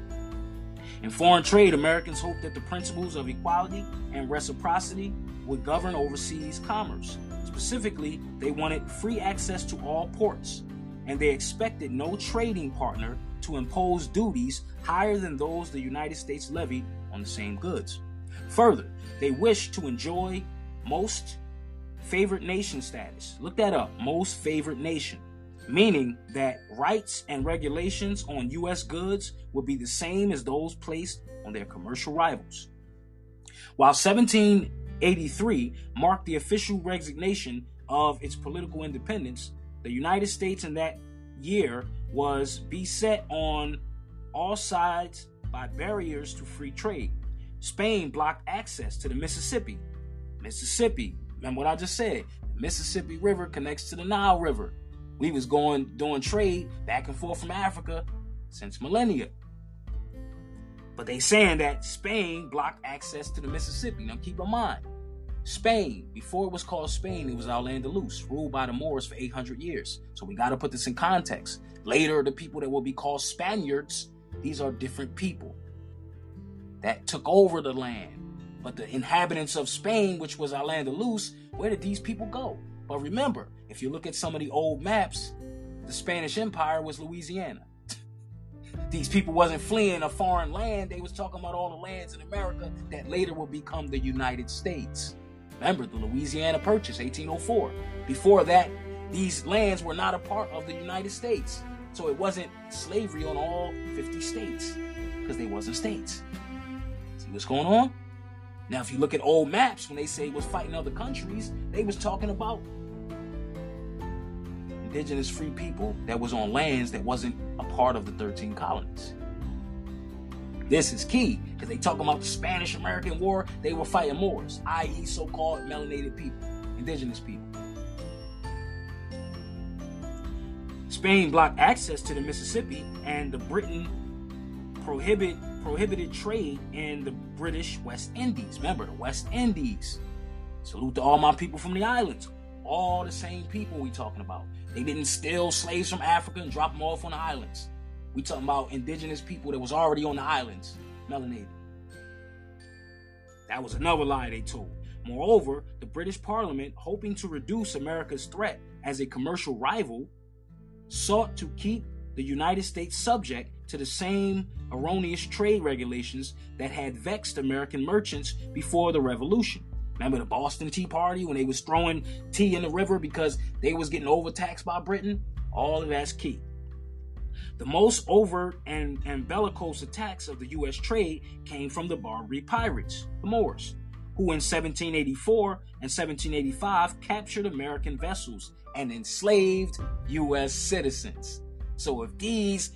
In foreign trade, Americans hoped that the principles of equality and reciprocity would govern overseas commerce. Specifically, they wanted free access to all ports, and they expected no trading partner to impose duties higher than those the United States levied on the same goods. Further, they wished to enjoy most favored nation status. Look that up, most favored nation. meaning that rights and regulations on U S goods would be the same as those placed on their commercial rivals. While seventeen eighty-three marked the official resignation of its political independence, the United States in that year was beset on all sides by barriers to free trade. Spain blocked access to the Mississippi. Mississippi, remember what I just said, the Mississippi River connects to the Nile River. We was going, doing trade back and forth from Africa since millennia. But they saying that Spain blocked access to the Mississippi. Now keep in mind, Spain, before it was called Spain, it was Al-Andalus, ruled by the Moors for eight hundred years. So we got to put this in context. Later, the people that will be called Spaniards, these are different people that took over the land. But the inhabitants of Spain, which was Al-Andalus, where did these people go? But remember, if you look at some of the old maps, the Spanish Empire was Louisiana. These people wasn't fleeing a foreign land. They was talking about all the lands in America that later would become the United States. Remember, the Louisiana Purchase, eighteen oh four. Before that, these lands were not a part of the United States. So it wasn't slavery on all fifty states because they wasn't states. See what's going on? Now, if you look at old maps, when they say it was fighting other countries, they was talking about indigenous free people that was on lands that wasn't a part of the thirteen colonies. This is key because they talking about the Spanish-American War. They were fighting Moors, that is so-called melanated people, indigenous people. Spain blocked access to the Mississippi, and the Britain prohibited prohibited trade in the British West Indies. Remember, the West Indies. Salute to all my people from the islands. All the same people we talking about. They didn't steal slaves from Africa and drop them off on the islands. We talking about indigenous people that was already on the islands, melanated. That was another lie they told. Moreover, the British Parliament, hoping to reduce America's threat as a commercial rival, sought to keep the United States subject to the same erroneous trade regulations that had vexed American merchants before the Revolution. Remember the Boston Tea Party when they was throwing tea in the river because they was getting overtaxed by Britain? All of that's key. The most overt and, and bellicose attacks of the U S trade came from the Barbary pirates, the Moors, who in seventeen eighty-four and seventeen eighty-five captured American vessels and enslaved U S citizens. So if these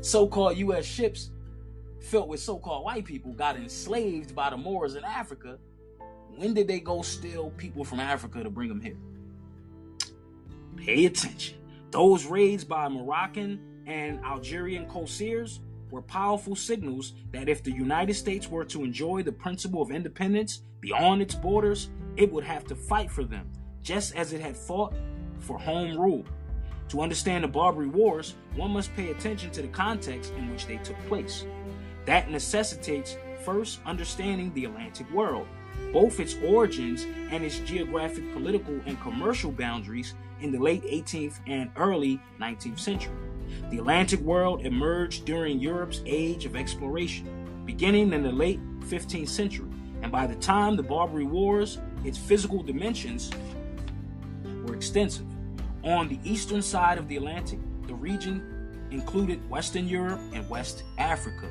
so-called U S ships filled with so-called white people got enslaved by the Moors in Africa, when did they go steal people from Africa to bring them here? Pay attention. Those raids by Moroccan and Algerian corsairs were powerful signals that if the United States were to enjoy the principle of independence beyond its borders, it would have to fight for them, just as it had fought for home rule. To understand the Barbary Wars, one must pay attention to the context in which they took place. That necessitates first understanding the Atlantic world, both its origins and its geographic, political, and commercial boundaries in the late eighteenth and early nineteenth century. The Atlantic world emerged during Europe's age of exploration, beginning in the late fifteenth century, and by the time the Barbary Wars, its physical dimensions were extensive. On the eastern side of the Atlantic, the region included Western Europe and West Africa,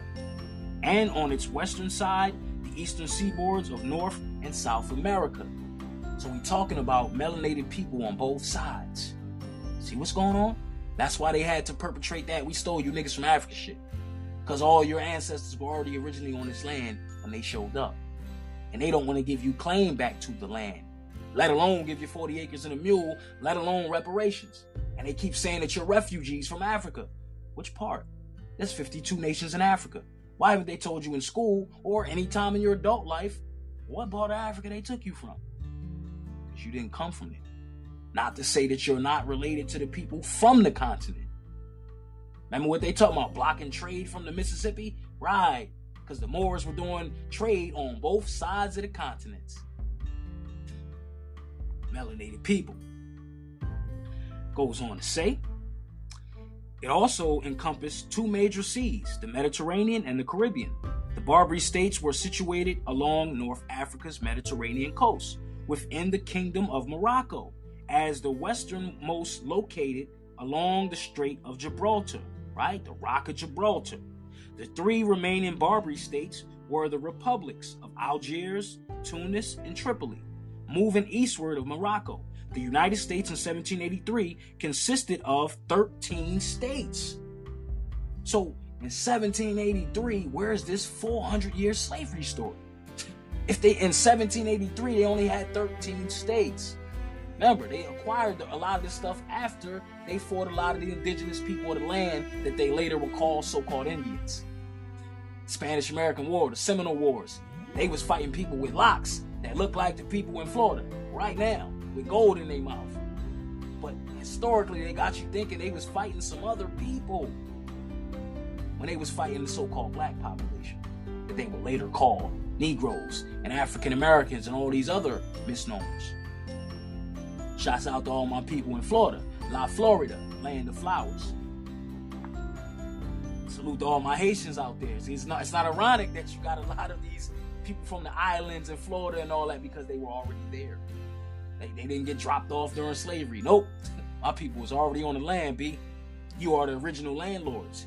and on its western side, the eastern seaboards of North and South America. So we're talking about melanated people on both sides. See what's going on? That's why they had to perpetrate that "we stole you niggas from Africa" shit, because all your ancestors were already originally on this land when they showed up, and they don't want to give you claim back to the land, let alone give you forty acres and a mule, let alone reparations. And they keep saying that you're refugees from Africa. Which part? There's fifty-two nations in Africa. Why haven't they told you in school or any time in your adult life what part of Africa they took you from? Because you didn't come from it. Not to say that you're not related to the people from the continent. Remember what they talking about? Blocking trade from the Mississippi? Right. Because the Moors were doing trade on both sides of the continents. Melanated people. Goes on to say, it also encompassed two major seas, the Mediterranean and the Caribbean. The Barbary states were situated along North Africa's Mediterranean coast, within the Kingdom of Morocco, as the westernmost located along the Strait of Gibraltar, right? The Rock of Gibraltar. The three remaining Barbary states were the republics of Algiers, Tunis, and Tripoli. Moving eastward of Morocco, the United States in seventeen eighty-three consisted of thirteen states. So in seventeen eighty-three, where's this four hundred year slavery story? If they in seventeen eighty-three, they only had thirteen states. Remember, they acquired a lot of this stuff after they fought a lot of the indigenous people of the land that they later would call so-called Indians. Spanish-American War, the Seminole Wars. They was fighting people with locks that looked like the people in Florida right now with gold in their mouth. But historically, they got you thinking they was fighting some other people when they was fighting the so-called black population that they would later call Negroes and African Americans and all these other misnomers. Shouts out to all my people in Florida, La Florida, land of flowers. Salute to all my Haitians out there. See, it's not, it's not ironic that you got a lot of these people from the islands in Florida and all that because they were already there. They, they didn't get dropped off during slavery. Nope. My people was already on the land, B. You are the original landlords.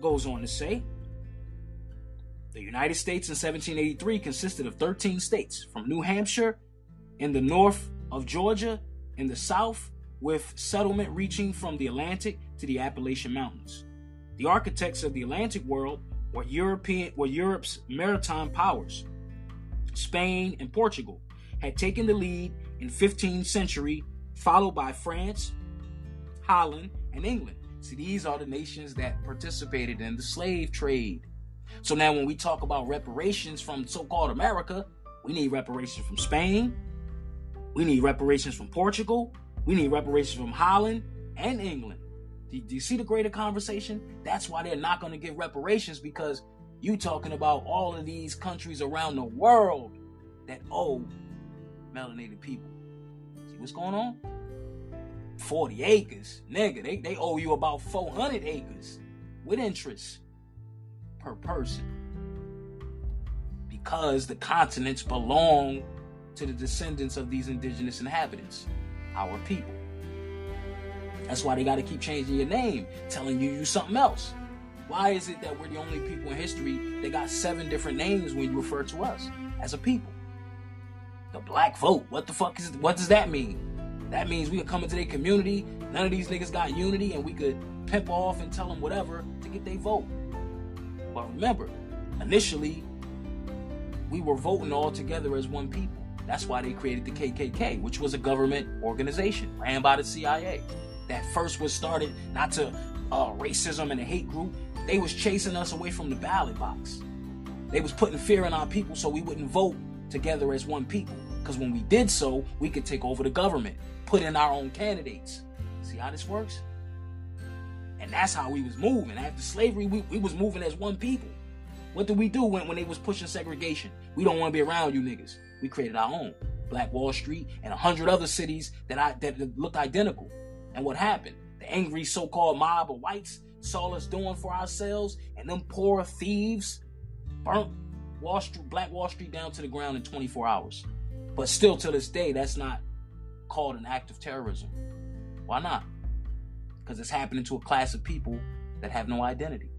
Goes on to say, the United States in seventeen eighty-three consisted of thirteen states, from New Hampshire in the north of Georgia in the south, with settlement reaching from the Atlantic to the Appalachian Mountains. The architects of the Atlantic world were European, were Europe's maritime powers. Spain and Portugal had taken the lead in fifteenth century, followed by France, Holland, and England. See, these are the nations that participated in the slave trade. So now when we talk about reparations from so-called America, we need reparations from Spain. We need reparations from Portugal. We need reparations from Holland and England. Do, do you see the greater conversation? That's why they're not going to get reparations, because you talking about all of these countries around the world that owe melanated people. See what's going on? forty acres. Nigga, they, they owe you about four hundred acres with interest per person, because the continents belong to the descendants of these indigenous inhabitants, our people. That's why they got to keep changing your name, telling you you something else. Why is it that we're the only people in history that got seven different names when you refer to us as a people? The black vote. What the fuck is? What does that mean? That means we could come into their community. None of these niggas got unity, and we could pimp off and tell them whatever to get their vote. But remember, initially, we were voting all together as one people. That's why they created the K K K, which was a government organization ran by the C I A. That first was started not to uh, racism and a hate group. They was chasing us away from the ballot box. They was putting fear in our people so we wouldn't vote together as one people. Because when we did so, we could take over the government, put in our own candidates. See how this works? And that's how we was moving. After slavery, we, we was moving as one people. What did we do when, when they was pushing segregation? We don't want to be around you niggas. We created our own. Black Wall Street and a hundred other cities that, I, that looked identical. And what happened? The angry so-called mob of whites saw us doing for ourselves, and them poor thieves burnt Wall Street, Black Wall Street down to the ground in twenty-four hours. But still to this day, that's not called an act of terrorism. Why not? Because it's happening to a class of people that have no identity.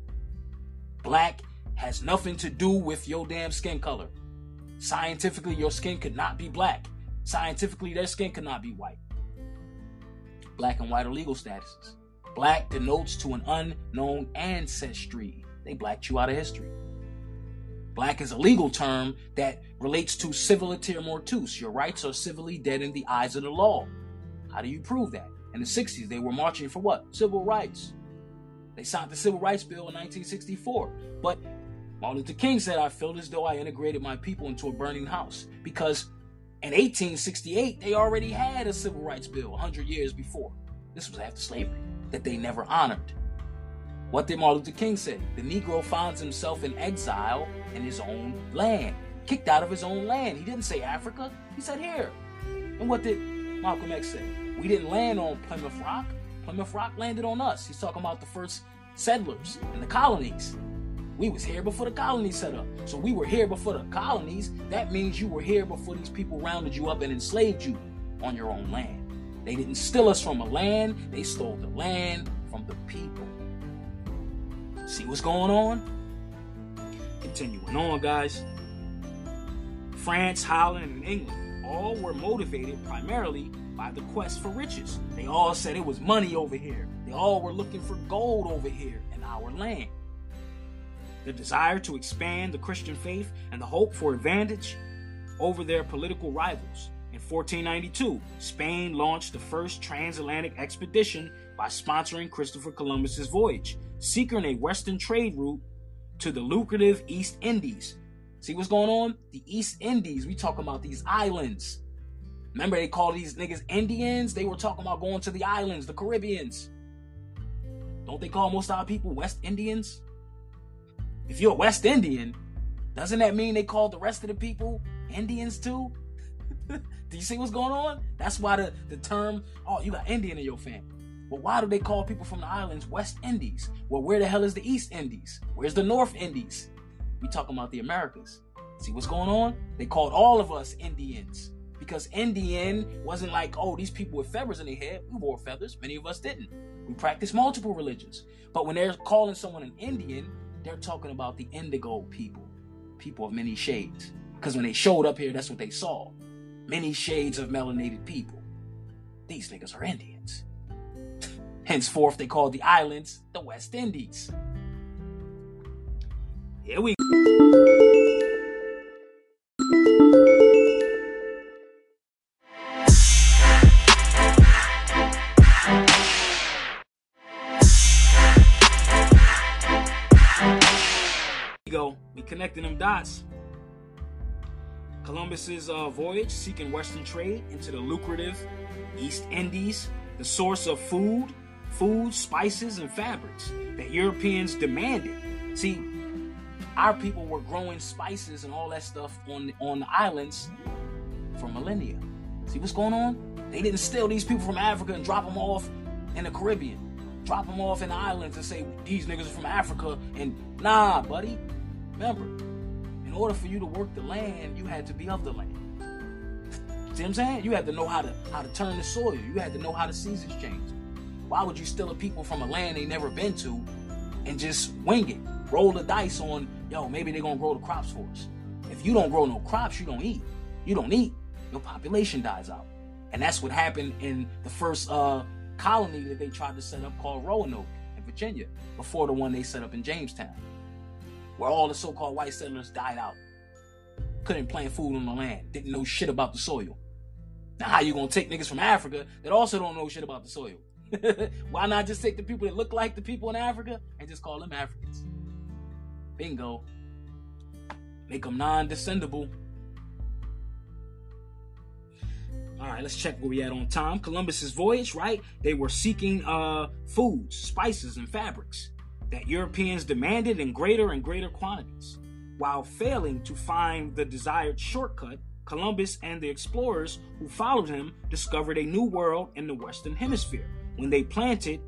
Black has nothing to do with your damn skin color. Scientifically, your skin could not be black. Scientifically, their skin could not be white. Black and white are legal statuses. Black denotes to an unknown ancestry. They blacked you out of history. Black is a legal term that relates to civiliter mortuus. Your rights are civilly dead in the eyes of the law. How do you prove that? In the sixties, they were marching for what? Civil rights. They signed the Civil Rights Bill in nineteen sixty-four. But Martin Luther King said, I feel as though I integrated my people into a burning house. Because in eighteen sixty-eight, they already had a Civil Rights Bill one hundred years before. This was after slavery that they never honored. What did Martin Luther King say? The Negro finds himself in exile in his own land. Kicked out of his own land. He didn't say Africa. He said here. And what did Malcolm X say? We didn't land on Plymouth Rock. Plymouth Rock landed on us. He's talking about the first settlers and the colonies. We was here before the colonies set up. So we were here before the colonies. That means you were here before these people rounded you up and enslaved you on your own land. They didn't steal us from a land. They stole the land from the people. See what's going on? Continuing on, guys. France, Holland, and England all were motivated primarily by the quest for riches. They all said it was money over here. They all were looking for gold over here in our land. The desire to expand the Christian faith and the hope for advantage over their political rivals. In fourteen ninety-two, Spain launched the first transatlantic expedition by sponsoring Christopher Columbus's voyage, seeking a western trade route to the lucrative East Indies. See what's going on? The East Indies, we talking about these islands. Remember they called these niggas Indians? They were talking about going to the islands, the Caribbeans. Don't they call most of our people West Indians? If you're a West Indian, doesn't that mean they called the rest of the people Indians too? Do you see what's going on? That's why the, the term, oh, you got Indian in your family. Well, why do they call people from the islands West Indies? Well, where the hell is the East Indies? Where's the North Indies? We talking about the Americas. See what's going on? They called all of us Indians because Indian wasn't like, oh, these people with feathers in their head. We wore feathers. Many of us didn't. We practiced multiple religions. But when they're calling someone an Indian, they're talking about the indigo people, people of many shades. Because when they showed up here, that's what they saw. Many shades of melanated people. These niggas are Indians. Henceforth, they called the islands the West Indies. Here we go. We go. We connecting them dots. Columbus's uh, voyage seeking Western trade into the lucrative East Indies, the source of food, food, spices, and fabrics that Europeans demanded. See, our people were growing spices and all that stuff on the, on the islands for millennia. See what's going on? They didn't steal these people from Africa and drop them off in the Caribbean. Drop them off in the islands and say, these niggas are from Africa. And nah, buddy, remember, in order for you to work the land, you had to be of the land. See what I'm saying? You had to know how to how to turn the soil. You had to know how the seasons change. Why would you steal a people from a land they never been to and just wing it? Roll the dice on, yo, maybe they're going to grow the crops for us. If you don't grow no crops, you don't eat. You don't eat, your population dies out. And that's what happened in the first uh, colony that they tried to set up called Roanoke in Virginia before the one they set up in Jamestown, where all the so-called white settlers died out. Couldn't plant food on the land. Didn't know shit about the soil. Now, how you gonna take niggas from Africa that also don't know shit about the soil? Why not just take the people that look like the people in Africa and just call them Africans? Bingo. Make them non-descendable. All right, let's check where we at on time. Columbus's voyage, right? They were seeking uh, foods, spices, and fabrics that Europeans demanded in greater and greater quantities. While failing to find the desired shortcut, Columbus and the explorers who followed him discovered a new world in the Western Hemisphere when they planted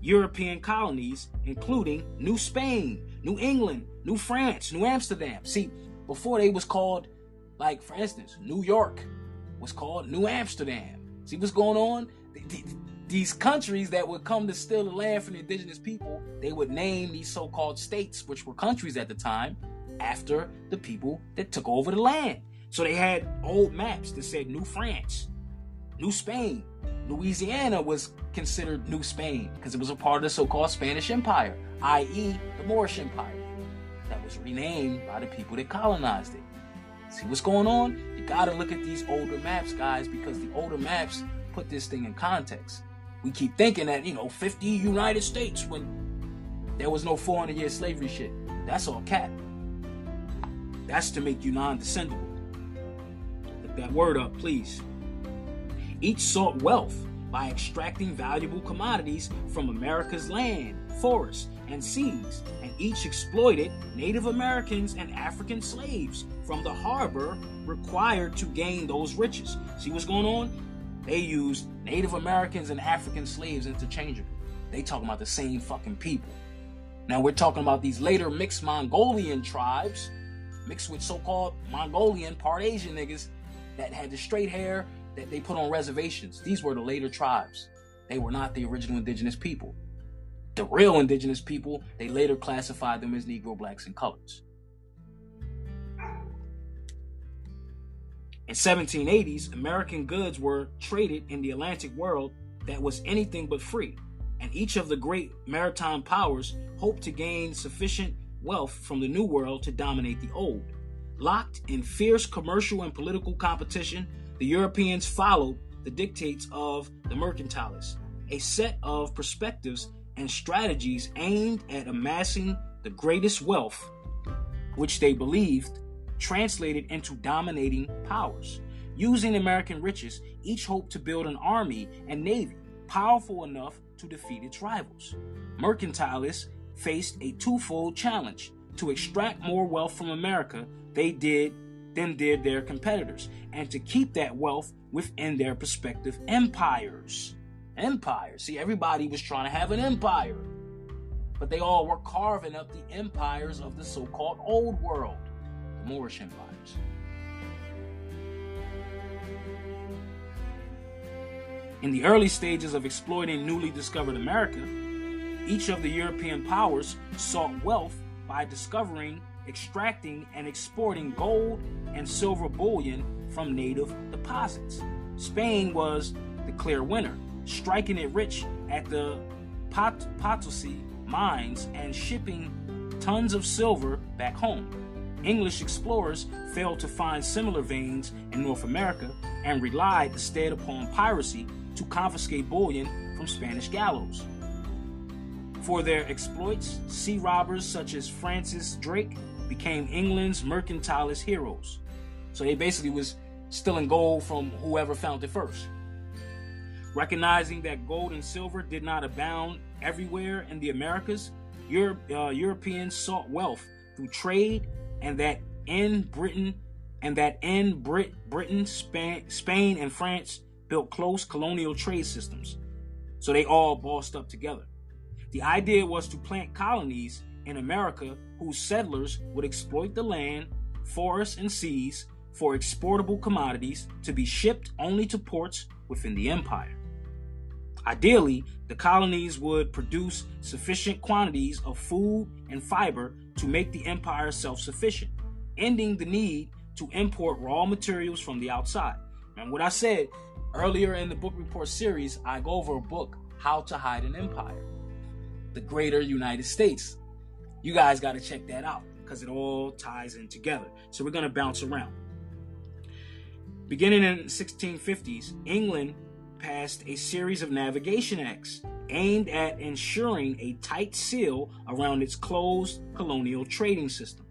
European colonies, including New Spain, New England, New France, New Amsterdam. See, before they was called, like, for instance, New York was called New Amsterdam. See what's going on? These countries that would come to steal the land from the indigenous people, they would name these so-called states, which were countries at the time, after the people that took over the land. So they had old maps that said New France, New Spain. Louisiana was considered New Spain because it was a part of the so-called Spanish Empire, that is the Moorish Empire, that was renamed by the people that colonized it. See what's going on? You got to look at these older maps, guys, because the older maps put this thing in context. We keep thinking that, you know, fifty United States when there was no four hundred year slavery shit. That's all cap. That's to make you non-descendable. Look that word up, please. Each sought wealth by extracting valuable commodities from America's land, forests, and seas, and each exploited Native Americans and African slaves from the harbor required to gain those riches. See what's going on? They used Native Americans and African slaves interchangeably. They talking about the same fucking people. Now we're talking about these later mixed Mongolian tribes, mixed with so-called Mongolian, part Asian niggas that had the straight hair, that they put on reservations. These were the later tribes. They were not the original indigenous people. The real indigenous people, they later classified them as Negro, blacks, and coloreds. In seventeen eighties, American goods were traded in the Atlantic world that was anything but free, and each of the great maritime powers hoped to gain sufficient wealth from the New World to dominate the Old. Locked in fierce commercial and political competition, the Europeans followed the dictates of the mercantilists, a set of perspectives and strategies aimed at amassing the greatest wealth, which they believed translated into dominating powers. Using American riches, each hoped to build an army and navy powerful enough to defeat its rivals. Mercantilists faced a twofold challenge. To extract more wealth from America they did than did their competitors, and to keep that wealth within their prospective empires. Empires. See, everybody was trying to have an empire, but they all were carving up the empires of the so-called Old World, the Moorish empires. In the early stages of exploiting newly discovered America, each of the European powers sought wealth by discovering, extracting, and exporting gold and silver bullion from native deposits. Spain was the clear winner, striking it rich at the Pot- Potosi mines and shipping tons of silver back home. English explorers failed to find similar veins in North America and relied instead upon piracy to confiscate bullion from Spanish gallows. For their exploits, sea robbers such as Francis Drake became England's mercantilist heroes. So they basically was stealing gold from whoever found it first. Recognizing that gold and silver did not abound everywhere in the Americas, Europe, uh, Europeans sought wealth through trade, and that in Britain, and that in Brit- Britain, Spain, Spain, and France built close colonial trade systems. So they all bossed up together. The idea was to plant colonies in America whose settlers would exploit the land, forests, and seas for exportable commodities to be shipped only to ports within the empire. Ideally, the colonies would produce sufficient quantities of food and fiber to make the empire self-sufficient, ending the need to import raw materials from the outside. And what I said earlier in the Book Report series, I go over a book, How to Hide an Empire, The Greater United States. You guys got to check that out because it all ties in together. So we're going to bounce around. Beginning in the sixteen fifties, England passed a series of Navigation Acts aimed at ensuring a tight seal around its closed colonial trading system,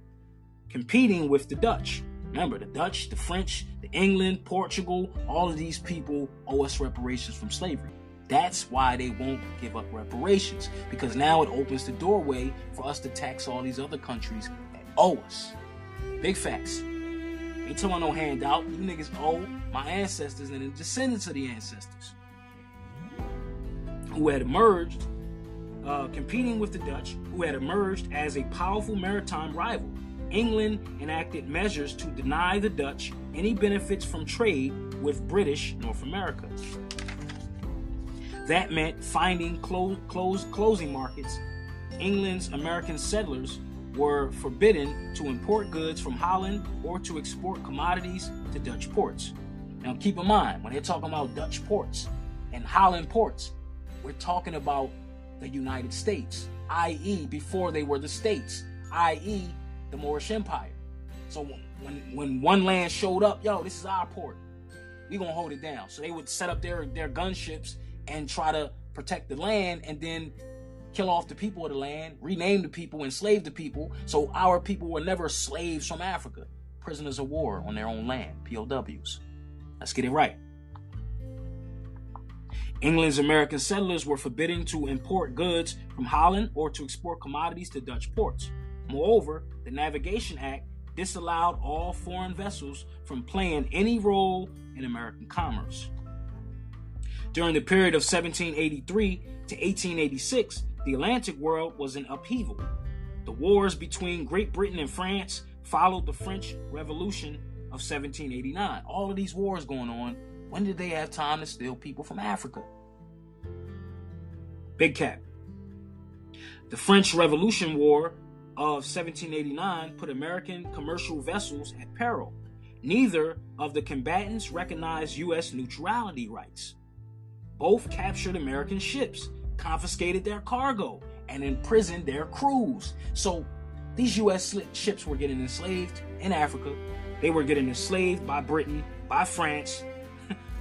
competing with the Dutch. Remember, the Dutch, the French, the England, Portugal, all of these people owe us reparations from slavery. That's why they won't give up reparations, because now it opens the doorway for us to tax all these other countries that owe us. Big facts. Ain't talking no handout. You niggas owe my ancestors and the descendants of the ancestors who had emerged, uh, competing with the Dutch, who had emerged as a powerful maritime rival. England enacted measures to deny the Dutch any benefits from trade with British North America. That meant finding close, close, closing markets. England's American settlers were forbidden to import goods from Holland or to export commodities to Dutch ports. Now keep in mind, when they're talking about Dutch ports and Holland ports, we're talking about the United States, that is before they were the states, that is the Moorish Empire. So when, when one land showed up, yo, this is our port, we're going to hold it down. So they would set up their, their gunships and try to protect the land and then kill off the people of the land, rename the people, enslave the people. So our people were never slaves from Africa. Prisoners of war on their own land, P O Ws. Let's get it right. England's American settlers were forbidden to import goods from Holland or to export commodities to Dutch ports. Moreover, the Navigation Act disallowed all foreign vessels from playing any role in American commerce. During the period of seventeen eighty-three to eighteen eighty-six, the Atlantic world was in upheaval. The wars between Great Britain and France followed the French Revolution of seventeen eighty-nine. All of these wars going on When did they have time to steal people from Africa? Big cap. The French Revolution War of seventeen eighty-nine put American commercial vessels at peril. Neither of the combatants recognized U S neutrality rights. Both captured American ships, confiscated their cargo, and imprisoned their crews. So these U S ships were getting enslaved in Africa. They were getting enslaved by Britain, by France,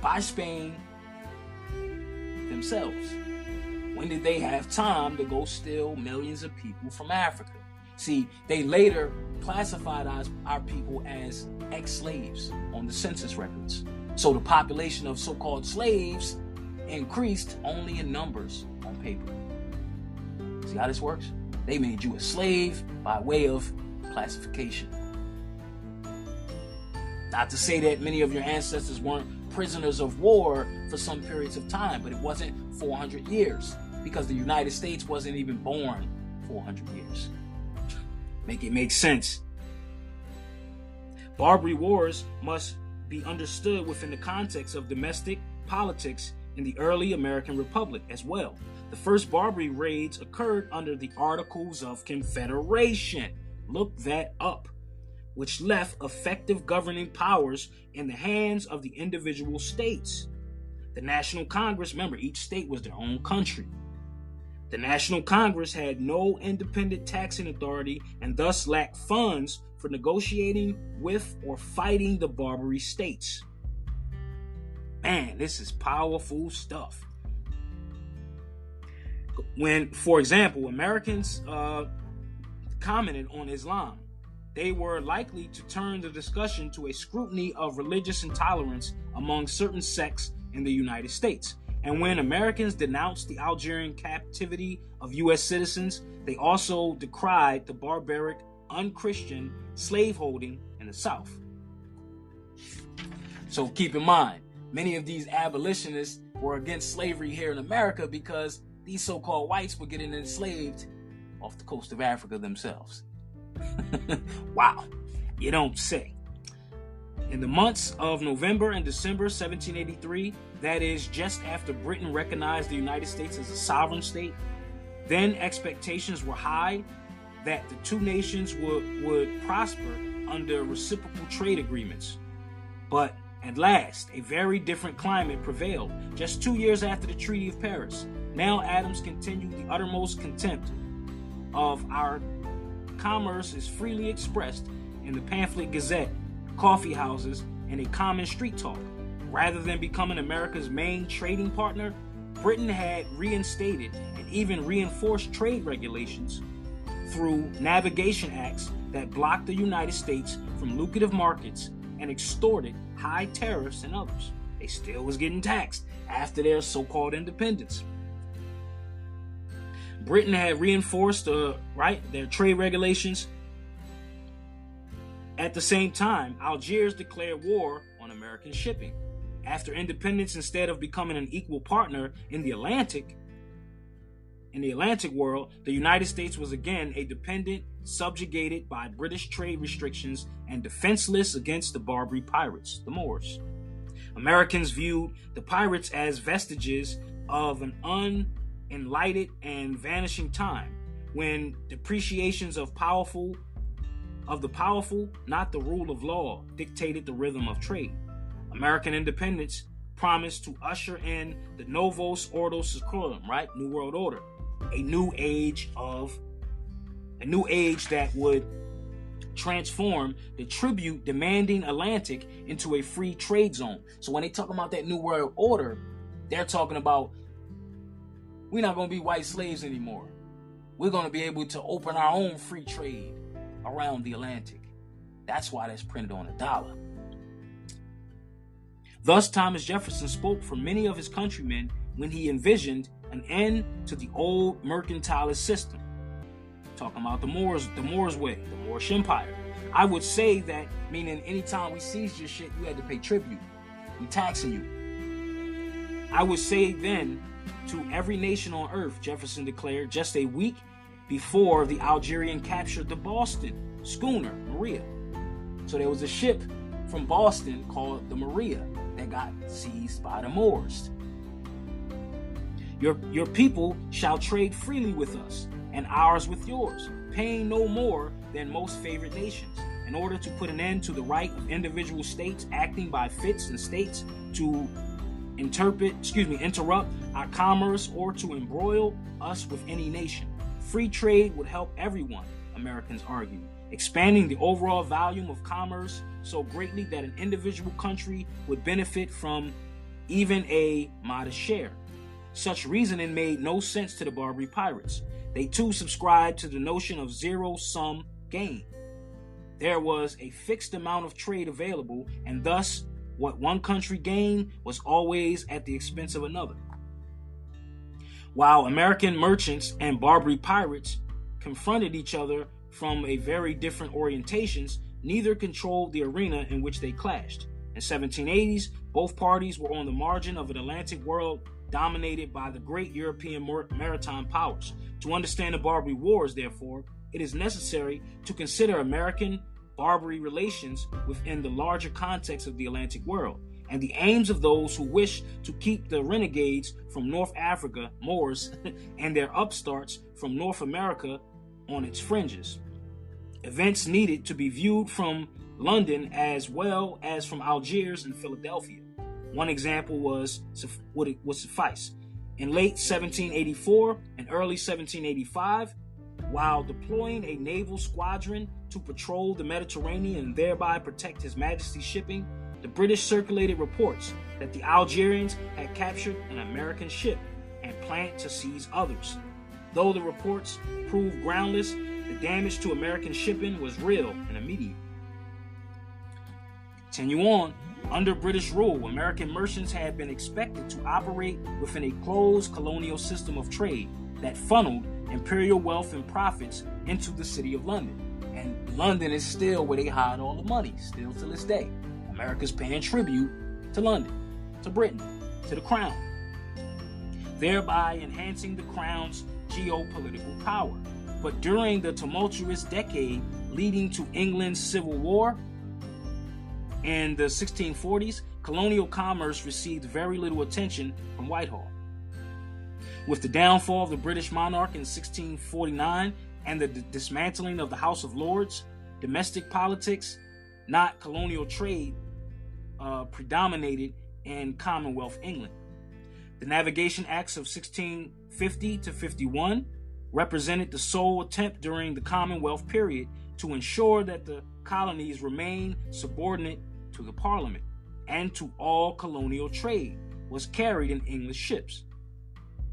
by Spain themselves. When did they have time to go steal millions of people from Africa? See, they later classified us, our people as ex-slaves on the census records. So the population of so-called slaves increased only in numbers on paper. See how this works? They made you a slave by way of classification. Not to say that many of your ancestors weren't prisoners of war for some periods of time, but it wasn't four hundred years, because the United States wasn't even born four hundred years. Make it make sense. Barbary wars must be understood within the context of domestic politics in the early American Republic as well. The first Barbary raids occurred under the Articles of Confederation. Look that up. Which left effective governing powers in the hands of the individual states. The National Congress, remember, each state was their own country. The National Congress had no independent taxing authority and thus lacked funds for negotiating with or fighting the Barbary states. Man, this is powerful stuff. When, for example, Americans uh, commented on Islam, they were likely to turn the discussion to a scrutiny of religious intolerance among certain sects in the United States. And when Americans denounced the Algerian captivity of U S citizens, they also decried the barbaric, unchristian slaveholding in the South. So keep in mind, many of these abolitionists were against slavery here in America because these so-called whites were getting enslaved off the coast of Africa themselves. Wow, you don't say. In the months of November and December seventeen eighty-three, that is just after Britain recognized the United States as a sovereign state, then expectations were high that the two nations would, would prosper under reciprocal trade agreements. But at last, a very different climate prevailed just two years after the Treaty of Paris. Now Adams continued the uttermost contempt of our commerce is freely expressed in the pamphlet gazette, coffee houses, and a common street talk. Rather than becoming America's main trading partner, Britain had reinstated and even reinforced trade regulations through Navigation Acts that blocked the United States from lucrative markets and extorted high tariffs and others. They still was getting taxed after their so-called independence. Britain had reinforced uh, right, their trade regulations. At the same time, Algiers declared war on American shipping. After independence, instead of becoming an equal partner in the Atlantic, in the Atlantic world, the United States was again a dependent, subjugated by British trade restrictions and defenseless against the Barbary pirates, the Moors. Americans viewed the pirates as vestiges of an un enlightened and vanishing time when depreciations of powerful of the powerful, not the rule of law, dictated the rhythm of trade. American independence promised to usher in the Novus Ordo Seclorum, right? New World Order. A new age of a new age that would transform the tribute demanding Atlantic into a free trade zone. So when they talk about that New World Order, they're talking about we're not going to be white slaves anymore. We're going to be able to open our own free trade around the Atlantic. That's why that's printed on a dollar. Thus, Thomas Jefferson spoke for many of his countrymen when he envisioned an end to the old mercantilist system. Talking about the Moors, the Moors way, the Moorish Empire. I would say that, meaning anytime we seized your shit, you had to pay tribute. We're taxing you. I would say then, to every nation on earth, Jefferson declared just a week before the Algerian captured the Boston schooner, Maria. So there was a ship from Boston called the Maria that got seized by the Moors. Your, your people shall trade freely with us, and ours with yours, paying no more than most favored nations, in order to put an end to the right of individual states acting by fits and states to interpret, excuse me, interrupt our commerce or to embroil us with any nation. Free trade would help everyone, Americans argue, expanding the overall volume of commerce so greatly that an individual country would benefit from even a modest share. Such reasoning made no sense to the Barbary pirates. They too subscribed to the notion of zero-sum gain. There was a fixed amount of trade available, and thus what one country gained was always at the expense of another. While American merchants and Barbary pirates confronted each other from a very different orientations, neither controlled the arena in which they clashed. In the seventeen eighties, both parties were on the margin of an Atlantic world dominated by the great European maritime powers. To understand the Barbary Wars, therefore, it is necessary to consider American-Barbary relations within the larger context of the Atlantic world, and the aims of those who wish to keep the renegades from North Africa, Moors, and their upstarts from North America on its fringes. Events needed to be viewed from London as well as from Algiers and Philadelphia. One example was would would suffice. In late seventeen eighty-four and early seventeen eighty-five, while deploying a naval squadron to patrol the Mediterranean and thereby protect His Majesty's shipping, the British circulated reports that the Algerians had captured an American ship and planned to seize others. Though the reports proved groundless, the damage to American shipping was real and immediate. Continue on. Under British rule, American merchants had been expected to operate within a closed colonial system of trade that funneled imperial wealth and profits into the city of London. And London is still where they hide all the money, still to this day. America's paying tribute to London, to Britain, to the crown, thereby enhancing the crown's geopolitical power. But during the tumultuous decade leading to England's Civil War, in the sixteen forties, colonial commerce received very little attention from Whitehall. With the downfall of the British monarch in sixteen forty-nine and the d- dismantling of the House of Lords, domestic politics, not colonial trade, uh, predominated in Commonwealth England. The Navigation Acts of sixteen fifty to fifty-one represented the sole attempt during the Commonwealth period to ensure that the colonies remained subordinate to the Parliament, and to all colonial trade was carried in English ships.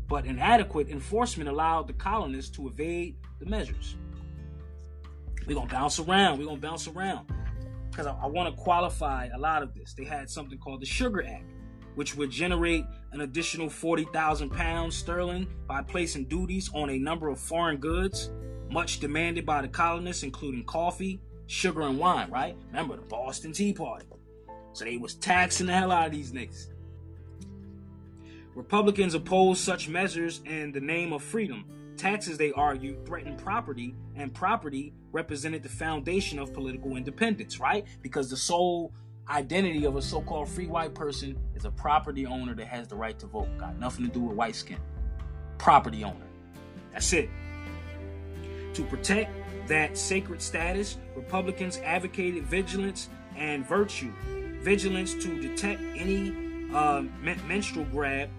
But inadequate enforcement allowed the colonists to evade the measures. We're going to bounce around. We're going to bounce around because I, I want to qualify a lot of this. They had something called the Sugar Act, which would generate an additional forty thousand pounds sterling by placing duties on a number of foreign goods, much demanded by the colonists, including coffee, sugar, and wine, right? Remember the Boston Tea Party. So they was taxing the hell out of these niggas. Republicans opposed such measures in the name of freedom. Taxes, they argued, threatened property, and property represented the foundation of political independence, right? Because the sole identity of a so-called free white person is a property owner that has the right to vote. Got nothing to do with white skin. Property owner. That's it. To protect that sacred status, Republicans advocated vigilance and virtue. Vigilance to detect any uh, men- menstrual grab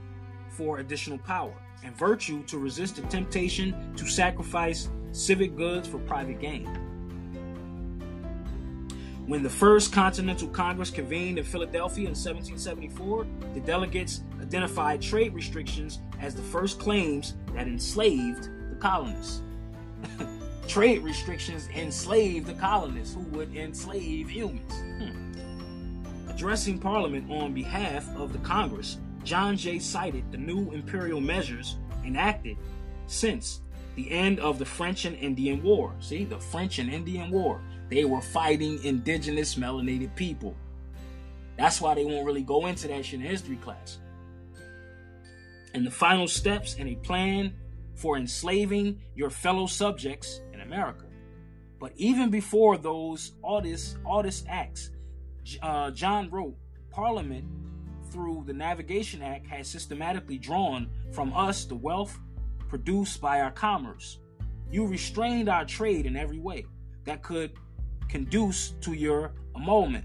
for additional power, and virtue to resist the temptation to sacrifice civic goods for private gain. When the First Continental Congress convened in Philadelphia in seventeen seventy-four, the delegates identified trade restrictions as the first claims that enslaved the colonists. Trade restrictions enslaved the colonists who would enslave humans. Hmm. Addressing Parliament on behalf of the Congress, John Jay cited the new imperial measures enacted since the end of the French and Indian War. See, the French and Indian War. They were fighting indigenous melanated people. That's why they won't really go into that shit in history class. And the final steps in a plan for enslaving your fellow subjects in America. But even before those all this all this acts, uh, John wrote, Parliament through the Navigation Act had systematically drawn from us the wealth produced by our commerce. You restrained our trade in every way that could conduce to your emolument.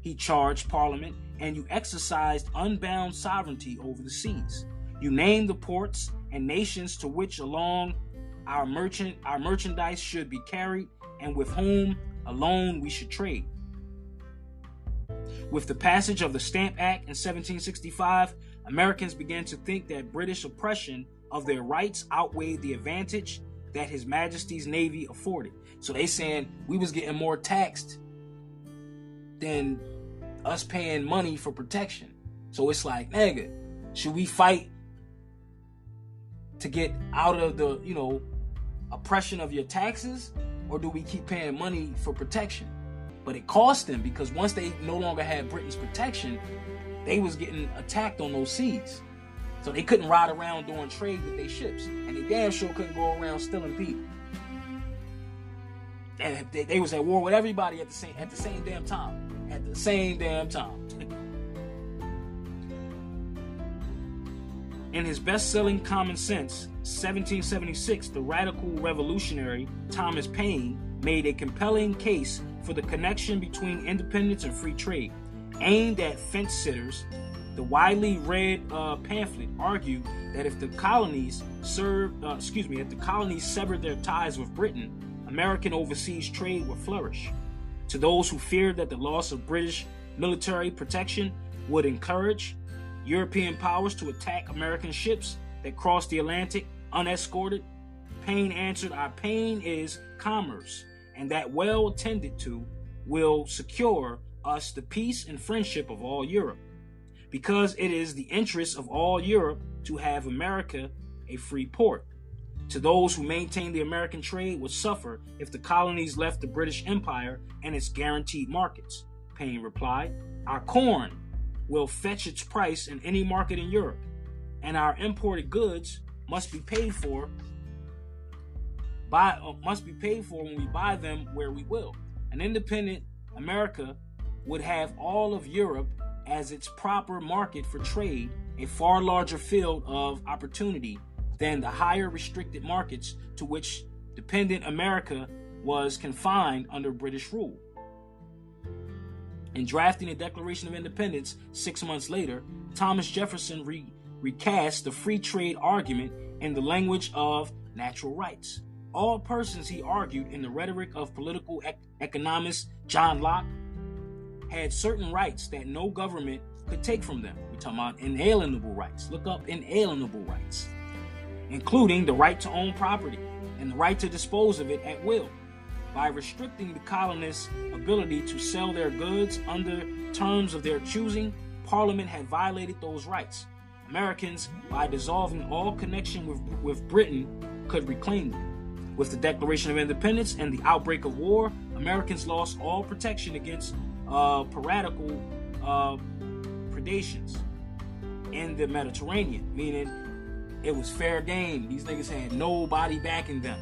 He charged Parliament, and you exercised unbound sovereignty over the seas. You named the ports and nations to which along our merchant our merchandise should be carried, and with whom alone we should trade. With the passage of the Stamp Act in seventeen sixty-five, Americans began to think that British oppression of their rights outweighed the advantage that His Majesty's Navy afforded. So they saying we was getting more taxed than us paying money for protection. So it's like, nigga, should we fight to get out of the, you know, oppression of your taxes? Or do we keep paying money for protection? But it cost them, because once they no longer had Britain's protection, they was getting attacked on those seas. So they couldn't ride around doing trade with their ships. And they damn sure couldn't go around stealing people. And they, they was at war with everybody at the same at the same damn time. At the same damn time. In his best-selling Common Sense, seventeen seventy-six, the radical revolutionary Thomas Paine made a compelling case for the connection between independence and free trade. Aimed at fence-sitters, the widely read uh, pamphlet argued that if the colonies served, uh, excuse me, if the colonies severed their ties with Britain, American overseas trade would flourish. To those who feared that the loss of British military protection would encourage European powers to attack American ships that crossed the Atlantic unescorted, Paine answered, "Our pain is commerce, and that well attended to will secure us the peace and friendship of all Europe, because it is the interest of all Europe to have America a free port. To those who maintain the American trade would suffer if the colonies left the British Empire and its guaranteed markets," Paine replied. "Our corn will fetch its price in any market in Europe, and our imported goods must be paid for by uh, must be paid for when we buy them where we will. An independent America would have all of Europe as its proper market for trade, a far larger field of opportunity than the higher restricted markets to which dependent America was confined under British rule." In drafting the Declaration of Independence six months later, Thomas Jefferson re- recast the free trade argument in the language of natural rights. All persons, he argued, in the rhetoric of political ec- economist John Locke, had certain rights that no government could take from them. We're talking about inalienable rights. Look up inalienable rights, including the right to own property and the right to dispose of it at will. By restricting the colonists' ability to sell their goods under terms of their choosing, Parliament had violated those rights. Americans, by dissolving all connection with, with Britain, could reclaim them. With the Declaration of Independence and the outbreak of war, Americans lost all protection against uh, piratical uh, predations in the Mediterranean, meaning it was fair game. These niggas had nobody backing them.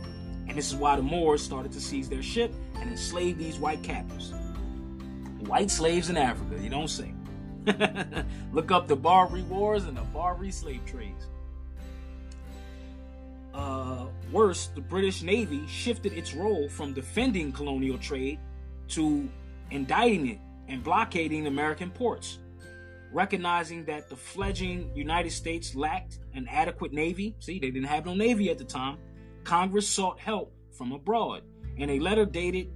And this is why the Moors started to seize their ship and enslave these white captives. White slaves in Africa, you don't say. Look up the Barbary Wars and the Barbary slave trades. Uh, worse, the British Navy shifted its role from defending colonial trade to indicting it and blockading American ports. Recognizing that the fledgling United States lacked an adequate navy, see, they didn't have no navy at the time, Congress sought help from abroad. In a letter dated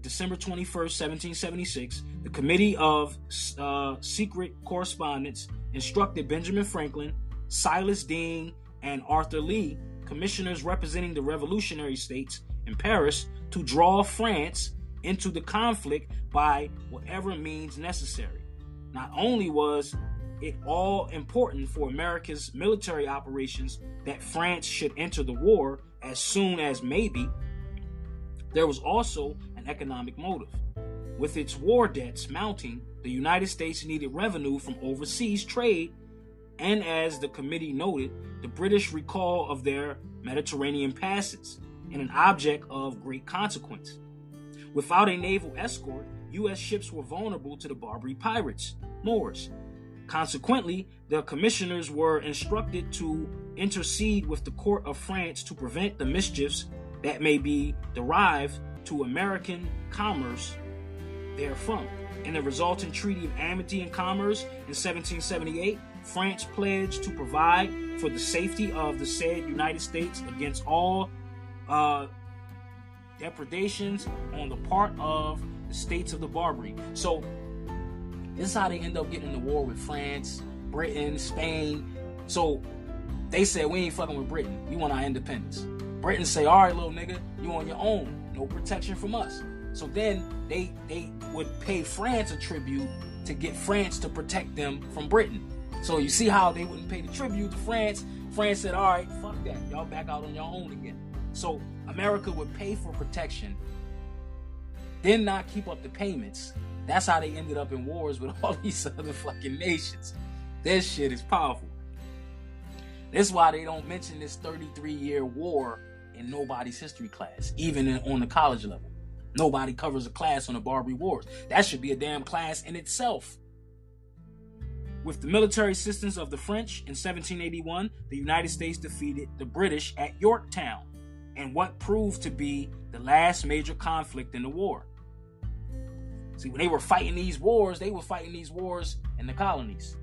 December twenty-first, seventeen seventy-six, the Committee of uh, Secret Correspondence instructed Benjamin Franklin, Silas Deane, and Arthur Lee, commissioners representing the revolutionary states in Paris, to draw France into the conflict by whatever means necessary. Not only was it all important for America's military operations that France should enter the war as soon as maybe, there was also an economic motive. With its war debts mounting, the United States needed revenue from overseas trade, and as the committee noted, the British recall of their Mediterranean passes in an object of great consequence. Without a naval escort, U S ships were vulnerable to the Barbary pirates, Moors, Consequently, the commissioners were instructed to intercede with the court of France to prevent the mischiefs that may be derived to American commerce therefrom. In the resulting Treaty of Amity and Commerce in seventeen seventy-eight, France pledged to provide for the safety of the said United States against all uh, depredations on the part of the states of the Barbary. So this is how they end up getting in the war with France, Britain, Spain. So they said, we ain't fucking with Britain. We want our independence. Britain say, all right, little nigga, you on your own. No protection from us. So then they they would pay France a tribute to get France to protect them from Britain. So you see how they wouldn't pay the tribute to France. France said, all right, fuck that. Y'all back out on your own again. So America would pay for protection, then not keep up the payments. That's how they ended up in wars with all these other fucking nations. This shit is powerful. That's why they don't mention this thirty-three-year war in nobody's history class, even in, on the college level. Nobody covers a class on the Barbary Wars. That should be a damn class in itself. With the military assistance of the French in seventeen eighty-one, the United States defeated the British at Yorktown in what proved to be the last major conflict in the war. See, when they were fighting these wars, they were fighting these wars in the colonies.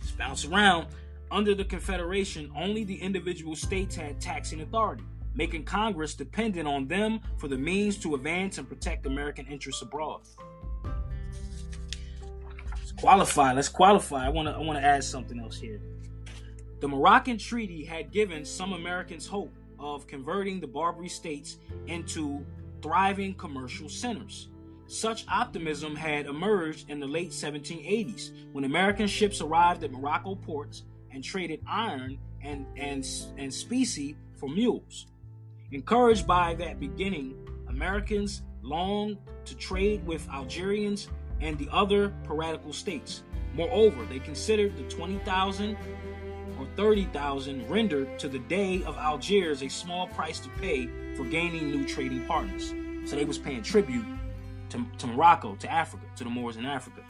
Let's bounce around. Under the Confederation, only the individual states had taxing authority, making Congress dependent on them for the means to advance and protect American interests abroad. Let's qualify. Let's qualify. I want to I want to add something else here. The Moroccan Treaty had given some Americans hope of converting the Barbary states into thriving commercial centers. Such optimism had emerged in the late seventeen eighties when American ships arrived at Morocco ports and traded iron and, and, and specie for mules. Encouraged by that beginning, Americans longed to trade with Algerians and the other piratical states. Moreover, they considered the twenty thousand or thirty thousand rendered to the Dey of Algiers a small price to pay for gaining new trading partners. So they was paying tribute to, to Morocco, to Africa, to the Moors in Africa.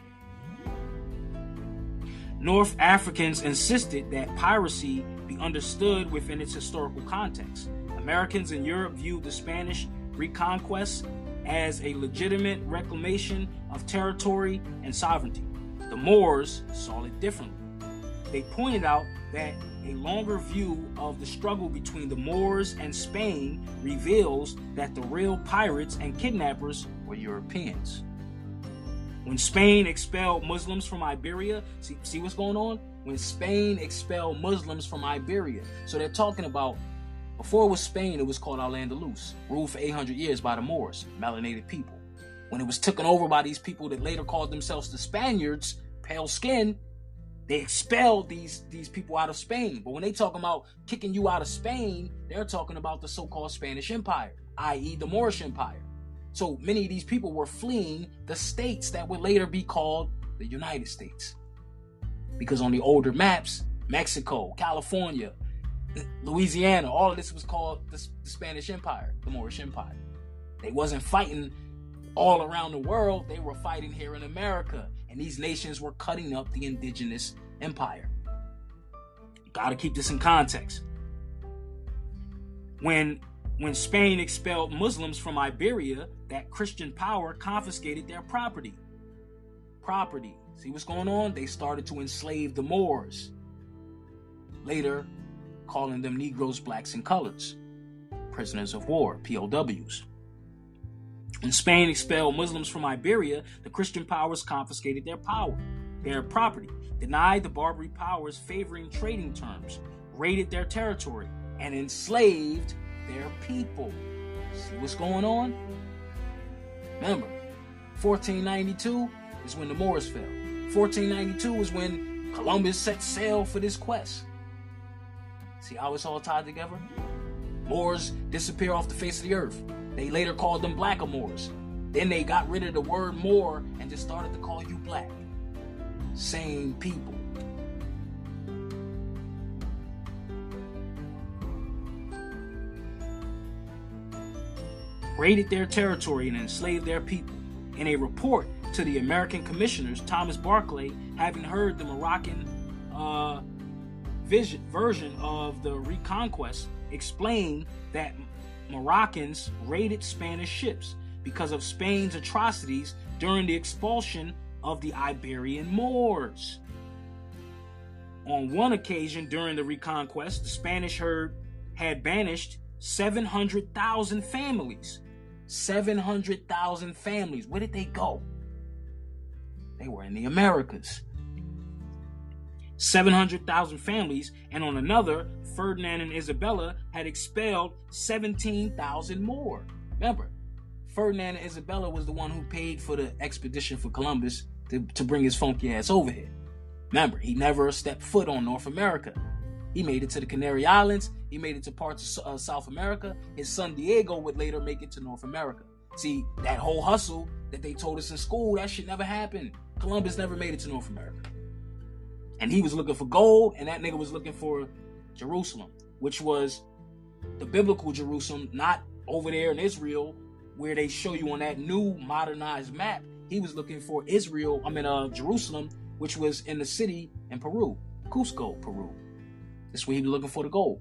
North Africans insisted that piracy be understood within its historical context. Americans in Europe viewed the Spanish reconquest as a legitimate reclamation of territory and sovereignty. The Moors saw it differently. They pointed out that a longer view of the struggle between the Moors and Spain reveals that the real pirates and kidnappers were Europeans. When Spain expelled Muslims from Iberia, see, see what's going on? When Spain expelled Muslims from Iberia. So they're talking about, before it was Spain, it was called Al-Andalus, ruled for eight hundred years by the Moors, melanated people. When it was taken over by these people that later called themselves the Spaniards, pale skin, they expelled these, these people out of Spain. But when they talk about kicking you out of Spain, they're talking about the so-called Spanish Empire, that is the Moorish Empire. So many of these people were fleeing the states that would later be called the United States. Because on the older maps, Mexico, California, Louisiana, all of this was called the, the Spanish Empire, the Moorish Empire. They wasn't fighting all around the world. They were fighting here in America. And these nations were cutting up the indigenous empire. You gotta keep this in context. When, when Spain expelled Muslims from Iberia, that Christian power confiscated their property. Property. See what's going on? They started to enslave the Moors. Later, calling them Negroes, Blacks, and Coloreds. Prisoners of war, P O Ws. When Spain expelled Muslims from Iberia, the Christian powers confiscated their power, their property, denied the Barbary powers favoring trading terms, raided their territory, and enslaved their people. See what's going on? Remember, fourteen ninety-two is when the Moors fell. fourteen ninety-two is when Columbus set sail for this quest. See how it's all tied together? Moors disappear off the face of the earth. They later called them blackamoors. Then they got rid of the word Moor and just started to call you black. Same people. Raided their territory and enslaved their people. In a report to the American commissioners, Thomas Barclay, having heard the Moroccan uh, vision, version of the reconquest, explained that Moroccans raided Spanish ships because of Spain's atrocities during the expulsion of the Iberian Moors. On one occasion during the reconquest, the Spanish herd had banished seven hundred thousand families. seven hundred thousand families. Where did they go? They were in the Americas. seven hundred thousand families, and on another, Ferdinand and Isabella had expelled seventeen thousand more. Remember, Ferdinand and Isabella was the one who paid for the expedition for Columbus to, to bring his funky ass over here. Remember, he never stepped foot on North America. He made it to the Canary Islands. He made it to parts of uh, South America. His son Diego would later make it to North America. See, that whole hustle that they told us in school, that shit never happened. Columbus never made it to North America. And he was looking for gold, and that nigga was looking for Jerusalem, which was the biblical Jerusalem, not over there in Israel, where they show you on that new modernized map. He was looking for Israel, I mean, uh, Jerusalem, which was in the city in Peru, Cusco, Peru. That's where he was looking for the gold.